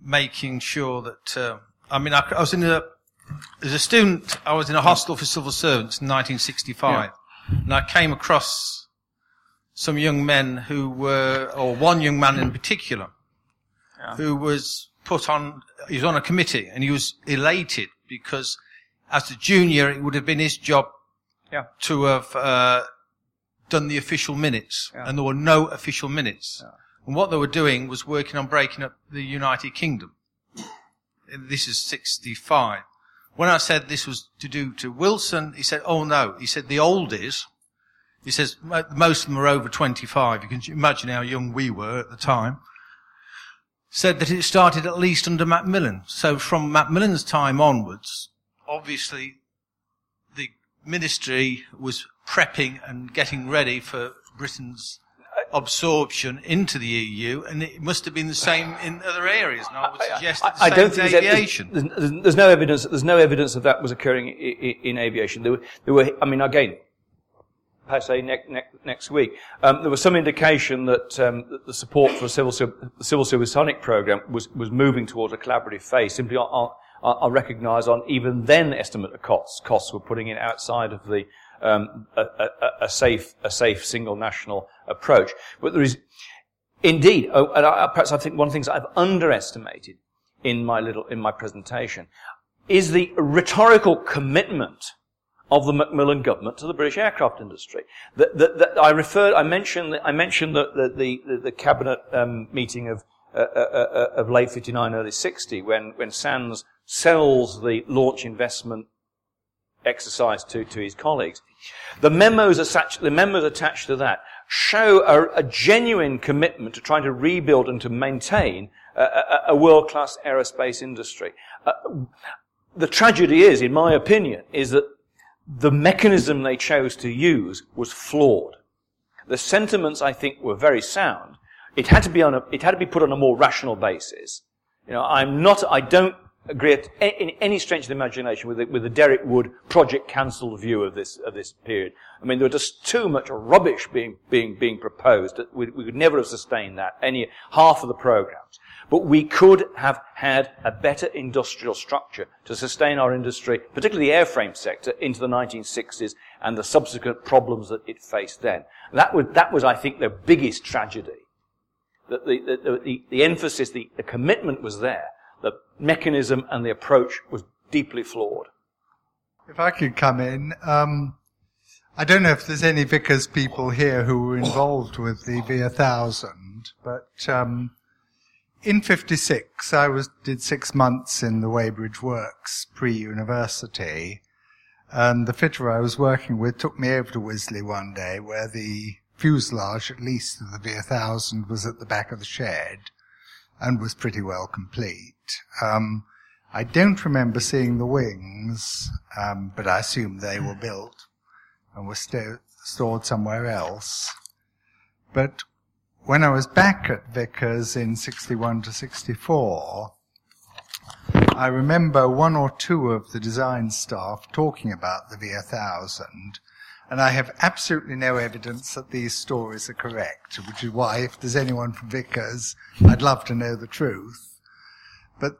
making sure that, uh, I mean, I, I was in a, as a student, I was in a hostel for civil servants in nineteen sixty-five, yeah, and I came across some young men who were, or one young man in particular, yeah, who was put on, he was on a committee, and he was elated because as a junior, it would have been his job, yeah, to have uh, done the official minutes, yeah, and there were no official minutes. Yeah. And what they were doing was working on breaking up the United Kingdom. This is sixty-five. When I said this was to do to Wilson, he said, oh no. He said, the oldies, he says, most of them are over twenty-five. You can imagine how young we were at the time. Said that it started at least under Macmillan. So from Macmillan's time onwards, obviously the ministry was prepping and getting ready for Britain's absorption into the E U, and it must have been the same in other areas. And I would suggest that the I, I don't think aviation. There's, there's, there's no evidence. There's no evidence of that was occurring in, in, in aviation. There were, there were. I mean, again, per se, ne- ne- next week um, there was some indication that, um, that the support for the civil, the civil supersonic program was was moving towards a collaborative phase. Simply, I, I, I recognise on even then estimate of costs. Costs were putting in outside of the. Um, a, a, a safe, a safe single national approach. But there is, indeed, oh, and I, perhaps I think one of the things I've underestimated in my little, in my presentation is the rhetorical commitment of the Macmillan government to the British aircraft industry. That, that, that I referred, I mentioned, I mentioned the, the, the, the cabinet, um, meeting of, uh, uh, uh, of late fifty-nine, early sixty, when, when Sands sells the launch investment exercise to, to his colleagues. The memos attached, the memos attached to that show a, a genuine commitment to trying to rebuild and to maintain a, a, a world-class aerospace industry. Uh, the tragedy is, in my opinion, is that the mechanism they chose to use was flawed. The sentiments, I think, were very sound. It had to be on a, it had to be put on a more rational basis. You know, I'm not, I don't agree at, in any stretch of the imagination with the, with the Derrick Wood project cancelled view of this of this period. I mean, there was just too much rubbish being being being proposed that we, we could never have sustained that any half of the programs. But we could have had a better industrial structure to sustain our industry, particularly the airframe sector, into the nineteen sixties and the subsequent problems that it faced then. That was that was, I think, the biggest tragedy. that the, the, the, the emphasis, the, the commitment was there. The mechanism and the approach was deeply flawed. If I could come in, um, I don't know if there's any Vickers people here who were involved with the V one thousand, but um, in fifty-six I was did six months in the Weybridge Works pre-university, and the fitter I was working with took me over to Wisley one day, where the fuselage, at least, of the V one thousand was at the back of the shed and was pretty well complete. Um, I don't remember seeing the wings, um, but I assume they were built and were st- stored somewhere else. But when I was back at Vickers in sixty-one to sixty-four, I remember one or two of the design staff talking about the V one thousand, and I have absolutely no evidence that these stories are correct, which is why, if there's anyone from Vickers, I'd love to know the truth. But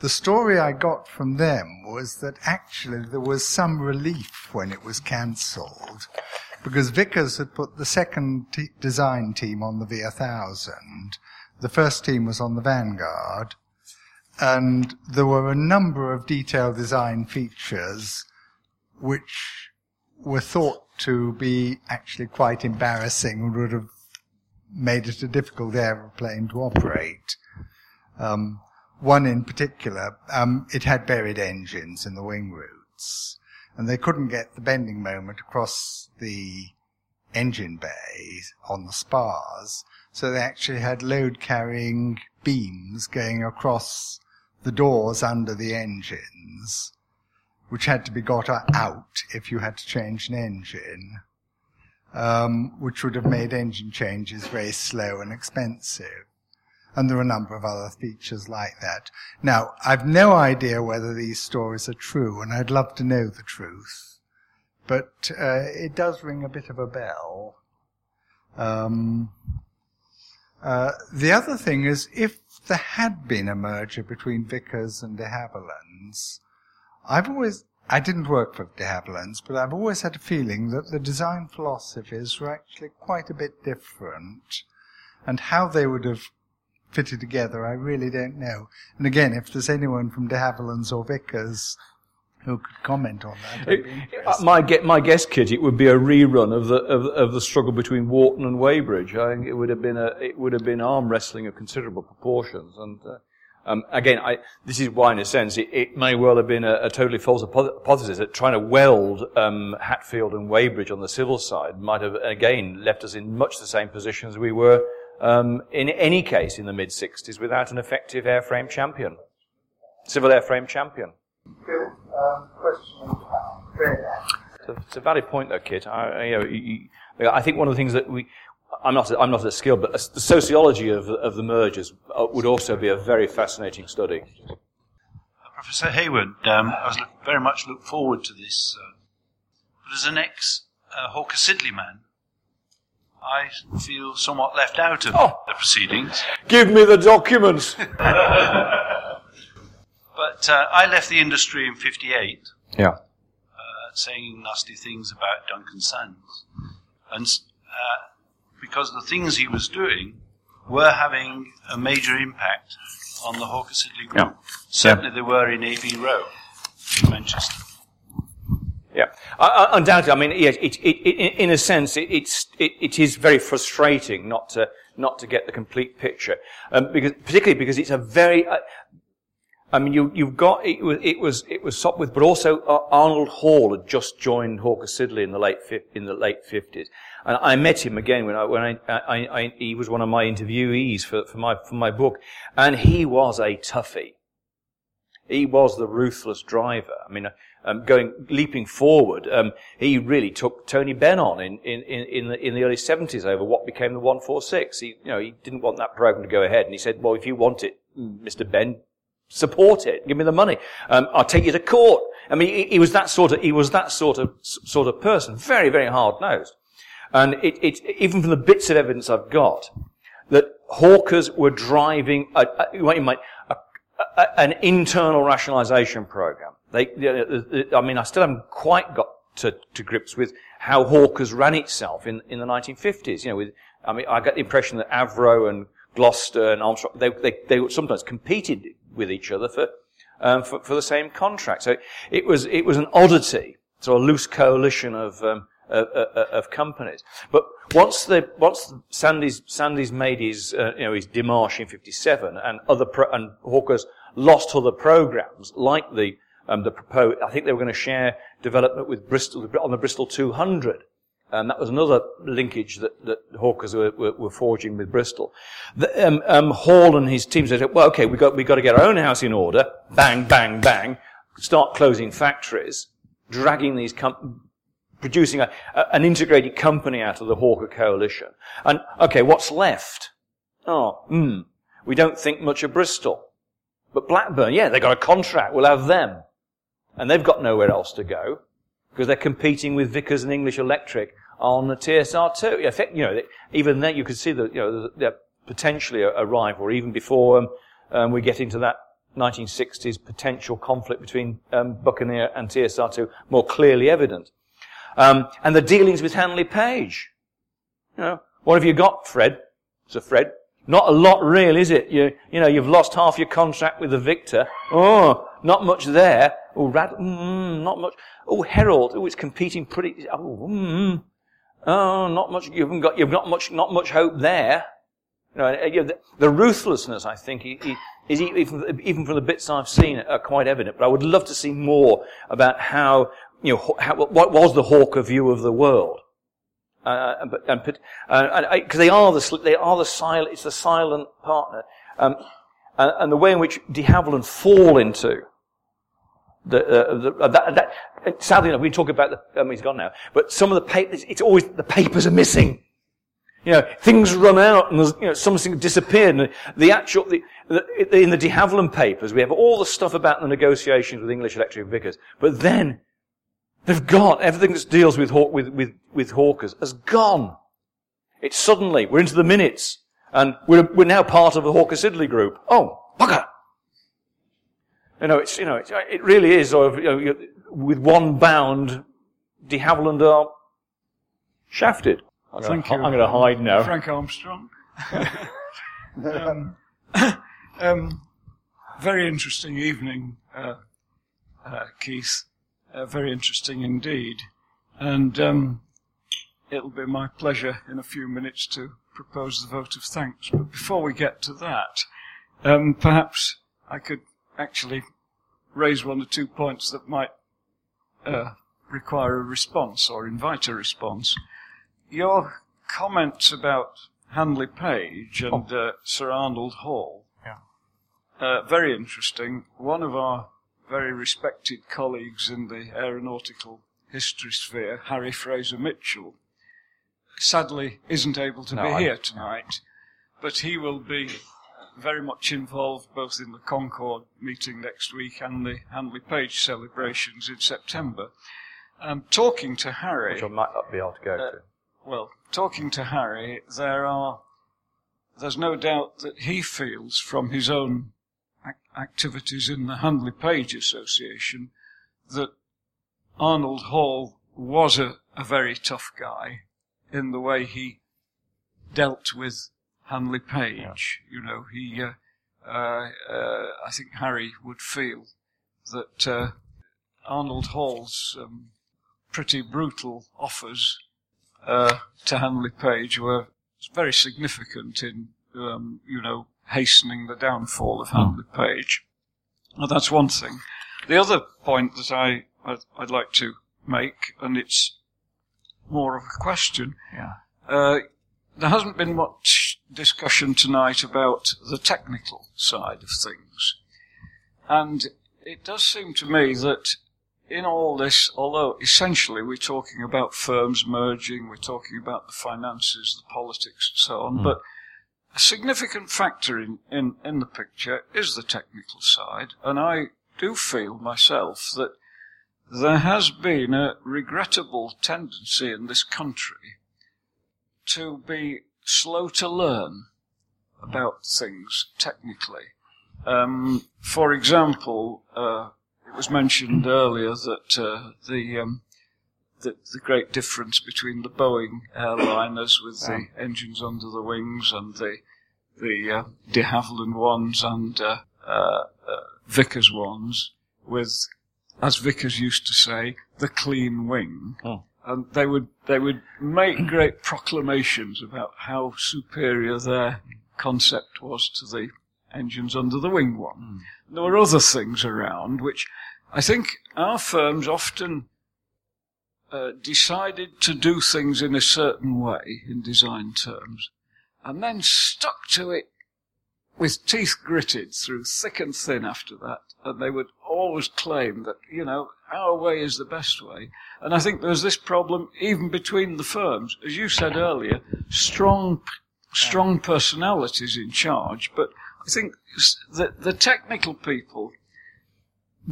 the story I got from them was that actually there was some relief when it was cancelled, because Vickers had put the second t- design team on the V one thousand. The first team was on the Vanguard, and there were a number of detailed design features which were thought to be actually quite embarrassing and would have made it a difficult aeroplane to operate. Um, one in particular, um, it had buried engines in the wing roots, and they couldn't get the bending moment across the engine bay on the spars, so they actually had load-carrying beams going across the doors under the engines, which had to be got out if you had to change an engine, um, which would have made engine changes very slow and expensive. And there are a number of other features like that. Now, I've no idea whether these stories are true, and I'd love to know the truth, but uh, it does ring a bit of a bell. Um, uh, the other thing is, if there had been a merger between Vickers and de Haviland's, I've always, I didn't work for de Haviland's, but I've always had a feeling that the design philosophies were actually quite a bit different, and how they would have fitted together, I really don't know. And again, if there's anyone from de Haviland's or Vickers who could comment on that, I'd be interested. My, my guess, Kitty, it would be a rerun of the of, of the struggle between Wharton and Weybridge. I think it would have been a it would have been arm wrestling of considerable proportions, and. Uh, Um, again, I, this is why, in a sense, it, it may well have been a, a totally false hypothesis that trying to weld um, Hatfield and Weybridge on the civil side might have, again, left us in much the same position as we were um, in any case in the mid-sixties without an effective airframe champion, civil airframe champion. Bill, um, question. It's a, it's a valid point, though, Kit. I, you know, you, I think one of the things that we... I'm not. I'm not as skilled, but the sociology of of the mergers would also be a very fascinating study. Uh, Professor Hayward, um, I was look, very much look forward to this. Uh, but as an ex uh, Hawker Siddeley man, I feel somewhat left out of oh, the proceedings. Give me the documents. But uh, I left the industry in fifty-eight. Yeah. Uh, saying nasty things about Duncan Sandys, and. Uh, because the things he was doing were having a major impact on the Hawker Siddeley group. Yeah. Certainly yeah. They were in A B Row in Manchester. Yeah, uh, undoubtedly. I mean, yes, it, it, it, in a sense, it, it's, it, it is very frustrating not to not to get the complete picture, um, because particularly because it's a very. Uh, I mean, you, you've got it was it was it was Sopwith, but also uh, Arnold Hall had just joined Hawker Siddeley in the late in the late fifties, and I met him again when I when I, I, I he was one of my interviewees for, for my for my book, and he was a toughie. He was the ruthless driver. I mean, um, going leaping forward, um, he really took Tony Benn on in in in the in the early seventies over what became the one four six. He you know he didn't want that program to go ahead, and he said, well, if you want it, Mister Benn, support it. Give me the money. Um, I'll take you to court. I mean, he, he was that sort of he was that sort of sort of person. Very, very hard nosed. And it, it even from the bits of evidence I've got, that hawkers were driving a, a, wait a minute, a, a, an internal rationalisation program. They, I mean, I still haven't quite got to, to grips with how hawkers ran itself in in the nineteen fifties. You know, with I mean, I got the impression that Avro and Gloucester and Armstrong, they, they, they sometimes competed with each other for, um, for, for the same contract. So it was, it was an oddity, sort of loose coalition of, um, of, of, of companies. But once the, once Sandys, Sandys made his, uh, you know, his démarche in fifty-seven and other pro, and Hawker's lost other programs like the, um, the proposed, I think they were going to share development with Bristol, on the Bristol two hundred. And that was another linkage that, that Hawkers were, were, were forging with Bristol. The, um, um, Hall and his team said, well, okay, we got, we got to get our own house in order. Bang, bang, bang. Start closing factories, dragging these com- producing a, a, an integrated company out of the Hawker coalition. And, okay, what's left? Oh, hmm. We don't think much of Bristol. But Blackburn, yeah, they got a contract. We'll have them. And they've got nowhere else to go, because they're competing with Vickers and English Electric on the T S R two. In fact, you know, even there you could see that, you know, they're potentially a rival, even before um, um, we get into that nineteen sixties potential conflict between um, Buccaneer and T S R two more clearly evident. Um, and the dealings with Handley Page. You know, what have you got, Fred? Sir Fred, not a lot, really, is it? You, you know, you've lost half your contract with the Victor. Oh, not much there. Oh, Rad, mm, not much. Oh, Herald. Oh, it's competing pretty. Oh, mm, oh, not much. You haven't got. You've not much. Not much hope there. You know, you know the, the ruthlessness, I think, is even even from the bits I've seen are quite evident. But I would love to see more about how, you know, how, what was the Hawker view of the world. Uh, but and because uh, they are the they are the silent. It's the silent partner, um, and, and the way in which De Haviland fall into. The, uh, the, uh, that, that, sadly enough, we talk about the, um, he's gone now, but some of the papers, it's always, the papers are missing. You know, things run out and there's, you know, something disappeared. And the actual, the, the, in the De Haviland papers, we have all the stuff about the negotiations with English Electric Vickers, but then they've gone. Everything that deals with, with, with, with Hawkers has gone. It's suddenly, we're into the minutes and we're, we're now part of the Hawker Siddeley group. Oh, bugger! You know, it's, you know, it's, it really is, or, you know, with one bound, De Haviland are shafted. I'm going to hide now. Frank Armstrong. um, um, very interesting evening, uh, uh, Keith. Uh, very interesting indeed. And um, it'll be my pleasure in a few minutes to propose the vote of thanks. But before we get to that, um, perhaps I could actually raise one or two points that might uh, require a response or invite a response. Your comments about Handley Page and uh, Sir Arnold Hall, yeah. uh, very interesting. One of our very respected colleagues in the aeronautical history sphere, Harry Fraser Mitchell, sadly isn't able to no, be I'm... here tonight, but he will be very much involved both in the Concord meeting next week and the Handley Page celebrations in September. Um, talking to Harry... Which I might not be able to go uh, to. Well, talking to Harry, there are... There's no doubt that he feels from his own ac- activities in the Handley Page Association that Arnold Hall was a, a very tough guy in the way he dealt with Handley Page, yeah. You know, he, uh, uh, uh, I think Harry would feel that uh, Arnold Hall's um, pretty brutal offers uh, to Handley Page were very significant in, um, you know, hastening the downfall of Handley Page. Now, that's one thing. The other point that I, I'd, I'd like to make, and it's more of a question, yeah. uh, there hasn't been much discussion tonight about the technical side of things. And it does seem to me that in all this, although essentially we're talking about firms merging, we're talking about the finances, the politics and so on, mm. but a significant factor in, in, in the picture is the technical side. And I do feel myself that there has been a regrettable tendency in this country to be slow to learn about things technically. Um, for example, uh, it was mentioned earlier that uh, the, um, the the great difference between the Boeing airliners with the engines under the wings and the the uh, De Haviland ones and uh, uh, uh, Vickers ones with, as Vickers used to say, the clean wing. Oh. And they would they would make great proclamations about how superior their concept was to the engines under the wing one. Mm. There were other things around which I think our firms often uh, decided to do things in a certain way in design terms and then stuck to it with teeth gritted through thick and thin after that. And they would always claim that, you know, our way is the best way. And I think there's this problem even between the firms. As you said earlier, strong strong personalities in charge, but I think the, the technical people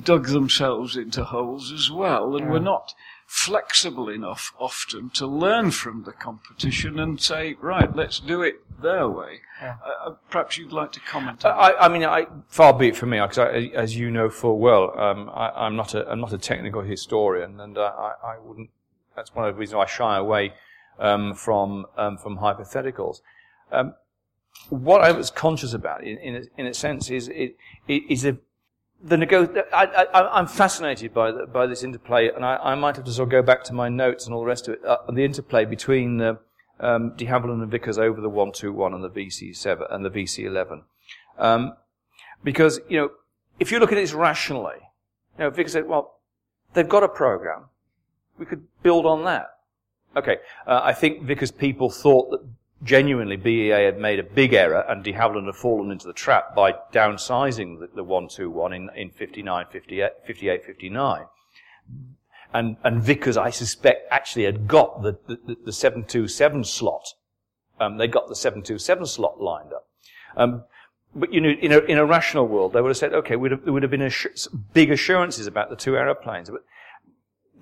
dug themselves into holes as well and yeah. were not flexible enough often to learn from the competition and say, right, let's do it their way. Yeah. Uh, perhaps you'd like to comment on I, that. I mean, I, far be it from me, because as you know full well, um, I, I'm not a, I'm not a technical historian, and I, I wouldn't. That's one of the reasons I shy away um, from um, from hypotheticals. Um, What I was conscious about, in in a, in a sense, is it is a the nego- I, I, I'm fascinated by the, by this interplay, and I, I might have to sort of go back to my notes and all the rest of it. Uh, the interplay between uh, um, De Haviland and Vickers over the one twenty-one and the V C seven and the V C eleven, um, because you know if you look at it rationally, you know Vickers said, well, they've got a program, we could build on that. Okay, uh, I think Vickers people thought that. Genuinely, B E A had made a big error, and De Haviland had fallen into the trap by downsizing the, the one twenty-one in, in fifty-nine, fifty-eight, fifty-nine. And, and Vickers, I suspect, actually had got the, the, the seven twenty-seven slot. Um, they got the seven twenty-seven slot lined up. Um, but you know, in a, in a rational world, they would have said, okay, we'd have, there would have been assur- big assurances about the two aeroplanes, but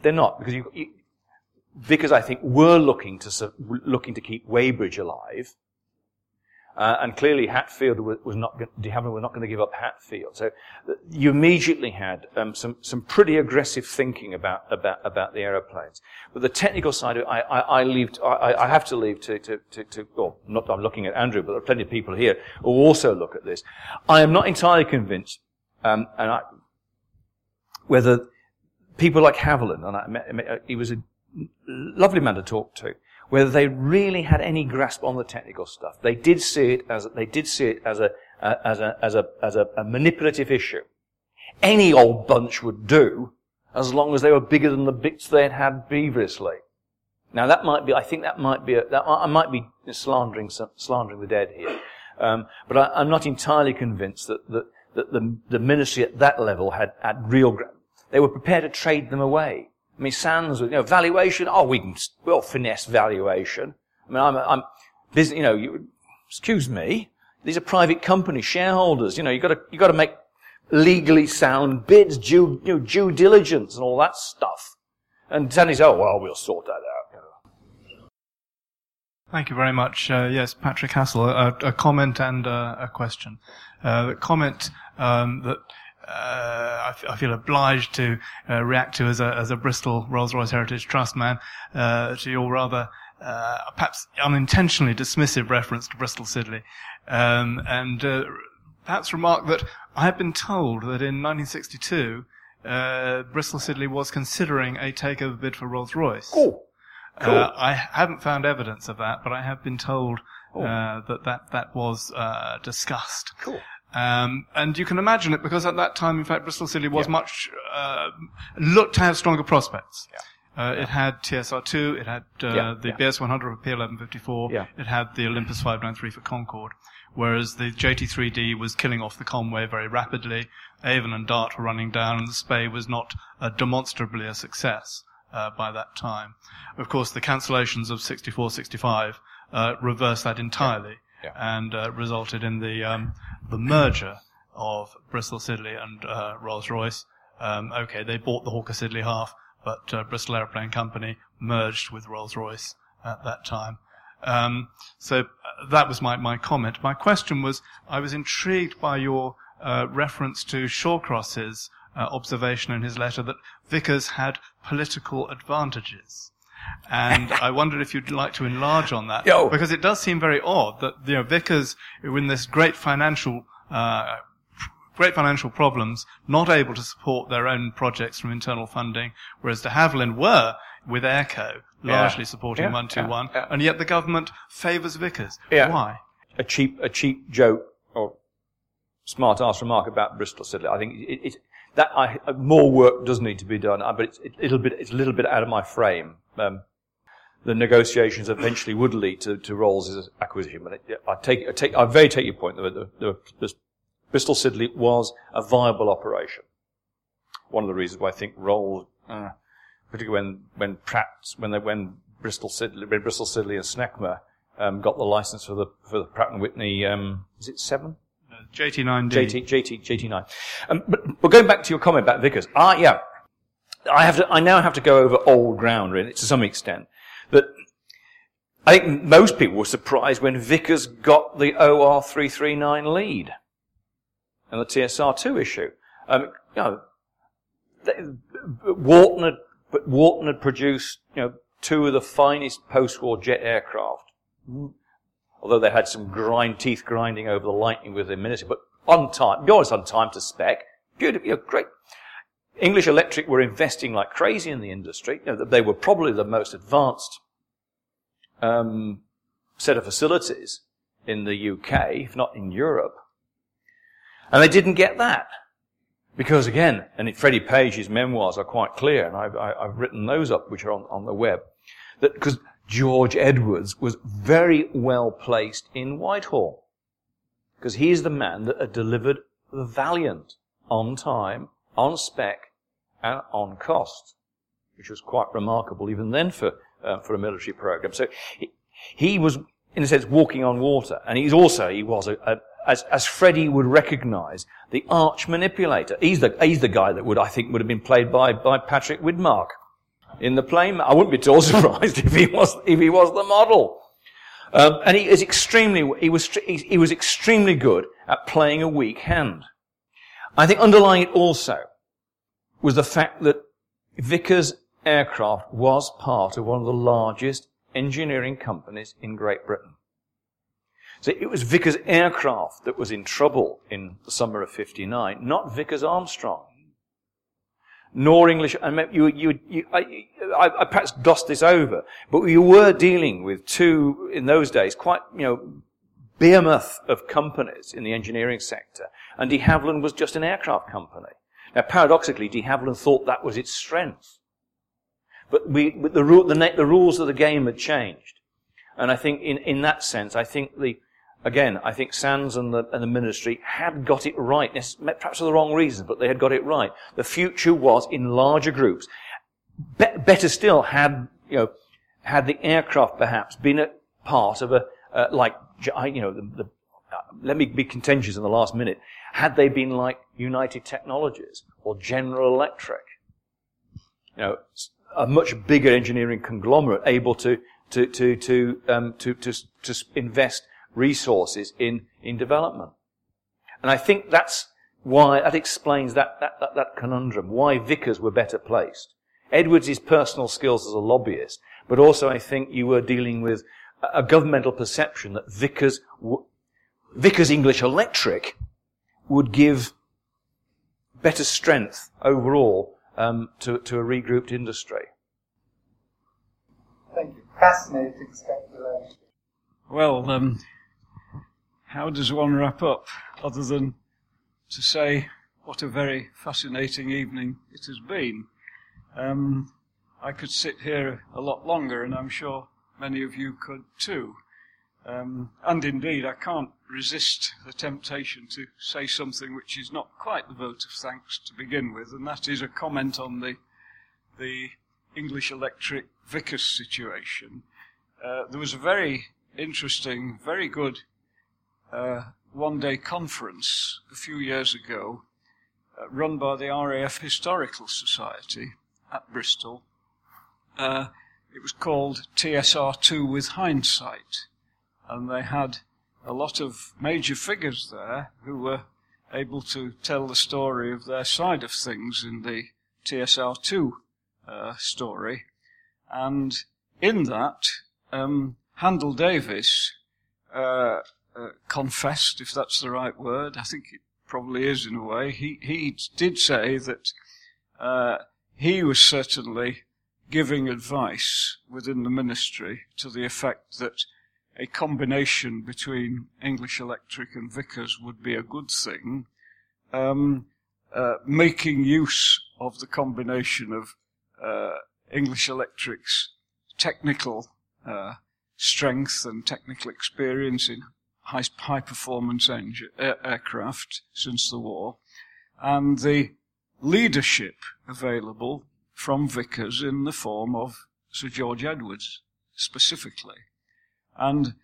they're not, because you, you Vickers, I think, were looking to looking to keep Weybridge alive, uh, and clearly Hatfield was, was not. De Haviland was not going to give up Hatfield, so you immediately had um, some some pretty aggressive thinking about about about the aeroplanes. But the technical side, of it, I I, I, leave to, I I have to leave to to to. to well, not I'm looking at Andrew, but there are plenty of people here who also look at this. I am not entirely convinced, um, and I, whether people like Haviland, and I met, he was a lovely man to talk to, whether they really had any grasp on the technical stuff. They did see it as they did see it as a uh, as a as a as a, a manipulative issue. Any old bunch would do, as long as they were bigger than the bits they had had previously. Now that might be, I think that might be, a, that I might be slandering slandering the dead here, um, but I, I'm not entirely convinced that that, that the, the ministry at that level had had real grasp. They were prepared to trade them away. I mean, Sands, you know, valuation. Oh, we can, we'll finesse valuation. I mean, I'm, I'm, busy, you know, you, excuse me. These are private company shareholders. You know, you got to, you got to make legally sound bids, due, you know, due diligence, and all that stuff. And Sandy's, oh well, we'll sort that out. Thank you very much. Uh, yes, Patrick Hassel, a, a comment and a, a question. Uh, the comment um, that. Uh, I, f- I feel obliged to uh, react to as a as a Bristol Rolls-Royce Heritage Trust man uh, to your rather uh, perhaps unintentionally dismissive reference to Bristol Siddeley, um, and uh, perhaps remark that I have been told that in nineteen sixty-two uh, Bristol Siddeley was considering a takeover bid for Rolls-Royce. Cool. Cool. Uh, I haven't found evidence of that, but I have been told uh, oh. that, that that was uh, discussed. Cool. Um, and you can imagine it, because at that time, in fact, Bristol Siddeley was yeah. much uh, looked to have stronger prospects. Yeah. Uh, yeah. It had T S R two, it had uh, yeah. the yeah. B S one hundred for P eleven fifty-four, yeah. it had the Olympus five ninety-three for Concorde, whereas the J T three D was killing off the Conway very rapidly, Avon and Dart were running down, and the Spey was not uh, demonstrably a success uh, by that time. Of course, the cancellations of sixty-four sixty-five uh, reversed that entirely. Yeah. Yeah. And uh, resulted in the um, the merger of Bristol Siddeley and uh, Rolls-Royce. Um, okay, they bought the Hawker Siddeley half, but uh, Bristol Aeroplane Company merged with Rolls-Royce at that time. Um, so that was my, my comment. My question was, I was intrigued by your uh, reference to Shawcross's uh, observation in his letter that Vickers had political advantages. And I wondered if you'd like to enlarge on that. Yo. Because it does seem very odd that, you know, Vickers, in this great financial, uh, great financial problems, not able to support their own projects from internal funding, whereas De Haviland were, with Airco, largely yeah. supporting yeah. one two one, yeah. Yeah. and yet the government favours Vickers. Yeah. Why? A cheap, a cheap joke or smart-ass remark about Bristol Siddeley. I think it, it, that I, more work does need to be done, but it's, it, it'll be, it's a little bit out of my frame. Um, the negotiations eventually would lead to, to Rolls' acquisition, but it, I take, I take, I very take your point. The, the, the, the Bristol Siddeley was a viable operation. One of the reasons why I think Rolls, uh, particularly when when Pratt, when they when Bristol Siddeley, when Bristol Siddeley and Snecma um, got the license for the for the Pratt and Whitney, um, is it seven? No, J T nine D. J T J T J T nine. Um, but but going back to your comment about Vickers, I yeah, I have to I now have to go over old ground really to some extent. That I think most people were surprised when Vickers got the O R three three nine lead and the T S R two issue. Um, you know, they, Wharton had. But Wharton had produced, you know, two of the finest post-war jet aircraft. Although they had some grind, teeth grinding over the Lightning with the minister, but on time, be honest, on time to spec. Beautiful, you know, great. English Electric were investing like crazy in the industry. You know, they were probably the most advanced, um, set of facilities in the U K, if not in Europe. And they didn't get that. Because again, and Freddie Page's memoirs are quite clear, and I've, I've written those up, which are on, on the web, that because George Edwards was very well placed in Whitehall, because he is the man that had delivered the Valiant on time, on spec, and on cost, which was quite remarkable even then for uh, for a military program. So he, he was, in a sense, walking on water, and he's also he was a, a As, as Freddie would recognise, the arch manipulator. He's the, he's the guy that would, I think, would have been played by, by Patrick Widmark in the play. I wouldn't be at all surprised if he was, if he was the model. Um, and he is extremely, he was, he, he was extremely good at playing a weak hand. I think underlying it also was the fact that Vickers Aircraft was part of one of the largest engineering companies in Great Britain. So it was Vickers Aircraft that was in trouble in the summer of fifty-nine, not Vickers Armstrong, nor English. I mean, you, you, you, I, I, I perhaps glossed this over, but you were dealing with two, in those days, quite, you know, behemoth of companies in the engineering sector, and De Haviland was just an aircraft company. Now, paradoxically, De Haviland thought that was its strength, but we, but the, the, the rules of the game had changed, and I think, in, in that sense, I think the Again, I think Sands and the, and the ministry had got it right, perhaps for the wrong reasons, but they had got it right. The future was in larger groups. Be- better still, had you know, had the aircraft perhaps been a part of a uh, like you know, the, the, uh, let me be contentious in the last minute. Had they been like United Technologies or General Electric, you know, a much bigger engineering conglomerate able to to to to um, to, to to invest. Resources in, in development. And I think that's why, that explains that, that, that, that conundrum, why Vickers were better placed. Edwards' personal skills as a lobbyist, but also I think you were dealing with a, a governmental perception that Vickers, w- Vickers English Electric would give better strength overall, um, to, to a regrouped industry. Thank you. Fascinating speculation. Well, um, how does one wrap up other than to say what a very fascinating evening it has been? Um, I could sit here a lot longer, and I'm sure many of you could too. Um, and indeed, I can't resist the temptation to say something which is not quite the vote of thanks to begin with, and that is a comment on the, the English Electric Vickers situation. Uh, there was a very interesting, very good Uh, one-day conference a few years ago, uh, run by the R A F Historical Society at Bristol. Uh, it was called T S R two with Hindsight, and they had a lot of major figures there who were able to tell the story of their side of things in the T S R two uh, story, And in that, um, Handel Davis uh, uh, confessed, if that's the right word, I think it probably is in a way, he, he did say that uh, he was certainly giving advice within the ministry to the effect that a combination between English Electric and Vickers would be a good thing, um, uh, making use of the combination of uh, English Electric's technical uh, strength and technical experience in high, high performance engine, air, aircraft since the war, and the leadership available from Vickers in the form of Sir George Edwards specifically. And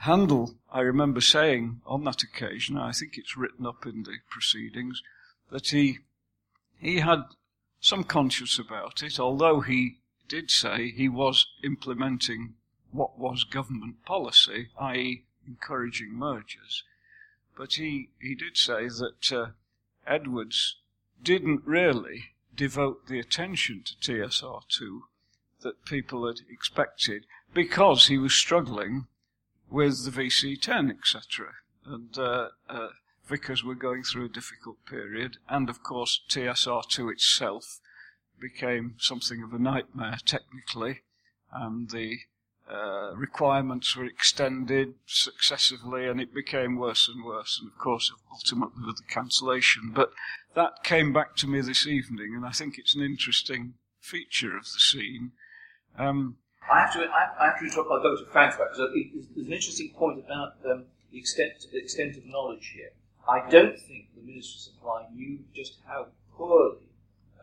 Handel, I remember saying on that occasion, I think it's written up in the proceedings, that he he had some conscience about it, although he did say he was implementing what was government policy, that is encouraging mergers. But he, he did say that uh, Edwards didn't really devote the attention to T S R two that people had expected, because he was struggling with the V C ten, et cetera. And uh, uh, Vickers were going through a difficult period, and of course T S R two itself became something of a nightmare technically, and the uh, requirements were extended successively, and it became worse and worse, and of course ultimately with the cancellation. But that came back to me this evening, and I think it's an interesting feature of the scene. Um, I have to. I have to talk. I'll go to Frank because there's an interesting point about um, the extent the extent of knowledge here. I don't think the Ministry of Supply knew just how poorly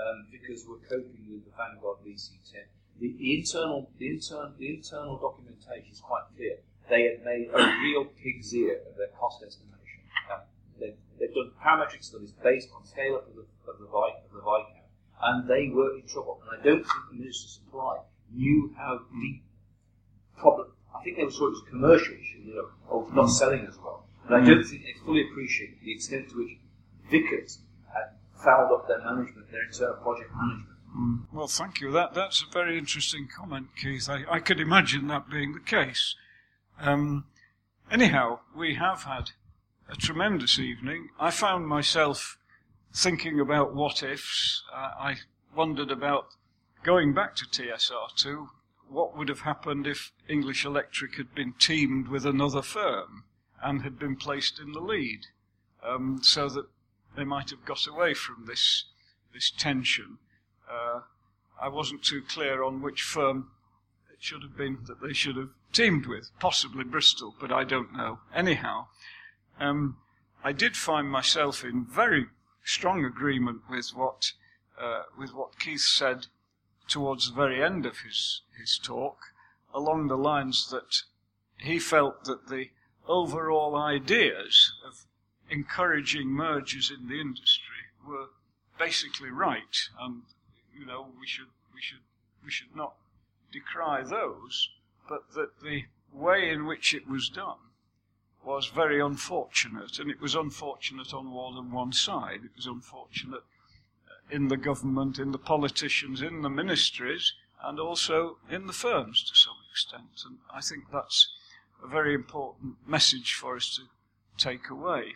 um, Vickers were coping with the Vanguard V C ten. The, the internal the internal the internal documentation is quite clear. They had made a real pig's ear of their cost estimation. Now, they've, they've done parametric studies based on scale up of the of the of the Viscount, and they were in trouble. And I don't think the Ministry of Supply knew how deep problem. I think they were sort of commercial issue, you know, of not selling as well. But I don't think they fully appreciate the extent to which Vickers had fouled up their management, their internal project management. Mm. Well, thank you. That that's a very interesting comment, Keith. I, I could imagine that being the case. Um, anyhow, we have had a tremendous evening. I found myself thinking about what ifs. Uh, I wondered about. Going back to T S R two, what would have happened if English Electric had been teamed with another firm and had been placed in the lead, um, so that they might have got away from this this tension? Uh, I wasn't too clear on which firm it should have been that they should have teamed with, possibly Bristol, but I don't know. Anyhow, um, I did find myself in very strong agreement with what uh, with what Keith said towards the very end of his, his talk, along the lines that he felt that the overall ideas of encouraging mergers in the industry were basically right, and you know we should we should we should not decry those, but that the way in which it was done was very unfortunate, and it was unfortunate on more than one side. It was unfortunate in the government, in the politicians, in the ministries, and also in the firms to some extent. And I think that's a very important message for us to take away.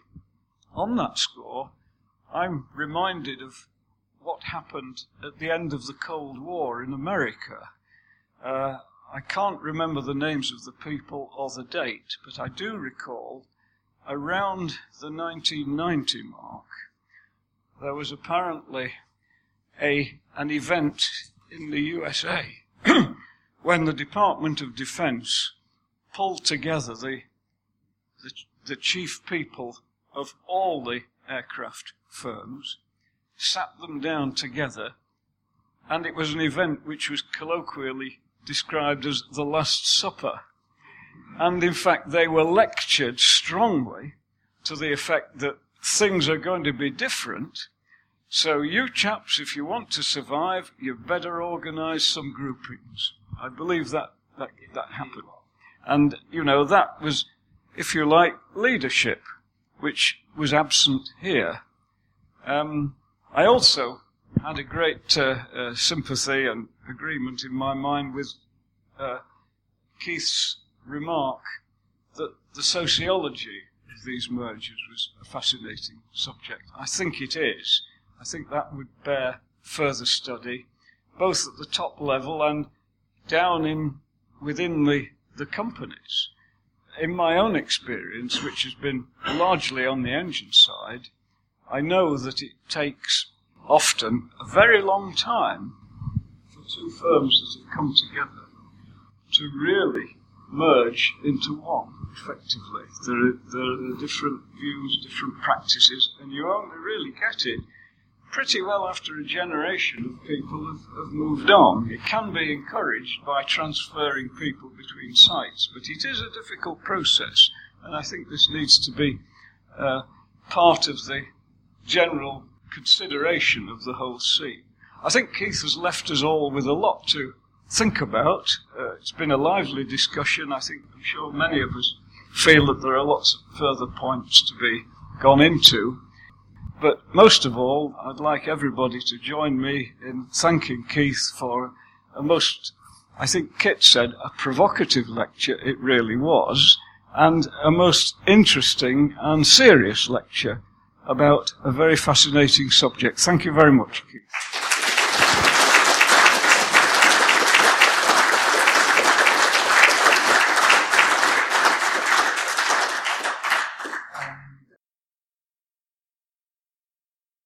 On that score, I'm reminded of what happened at the end of the Cold War in America. Uh, I can't remember the names of the people or the date, but I do recall around the nineteen ninety mark, there was apparently a an event in the U S A when the Department of Defense pulled together the, the the chief people of all the aircraft firms, sat them down together, and it was an event which was colloquially described as the Last Supper. And in fact, they were lectured strongly to the effect that things are going to be different. So you chaps, if you want to survive, you better organise some groupings. I believe that, that that happened. And, you know, that was, if you like, leadership, which was absent here. Um, I also had a great uh, uh, sympathy and agreement in my mind with uh, Keith's remark that the sociology of these mergers was a fascinating subject. I think it is. I think that would bear further study, both at the top level and down in within the, the companies. In my own experience, which has been largely on the engine side, I know that it takes often a very long time for two firms that have come together to really merge into one, effectively. There are, there are different views, different practices, and you only really get it pretty well after a generation of people have, have moved on. It can be encouraged by transferring people between sites, but it is a difficult process, and I think this needs to be uh, part of the general consideration of the whole scene. I think Keith has left us all with a lot to think about. Uh, it's been a lively discussion. I think I'm sure many of us feel that there are lots of further points to be gone into. But most of all, I'd like everybody to join me in thanking Keith for a most, I think Kit said, a provocative lecture. It really was, and a most interesting and serious lecture about a very fascinating subject. Thank you very much, Keith.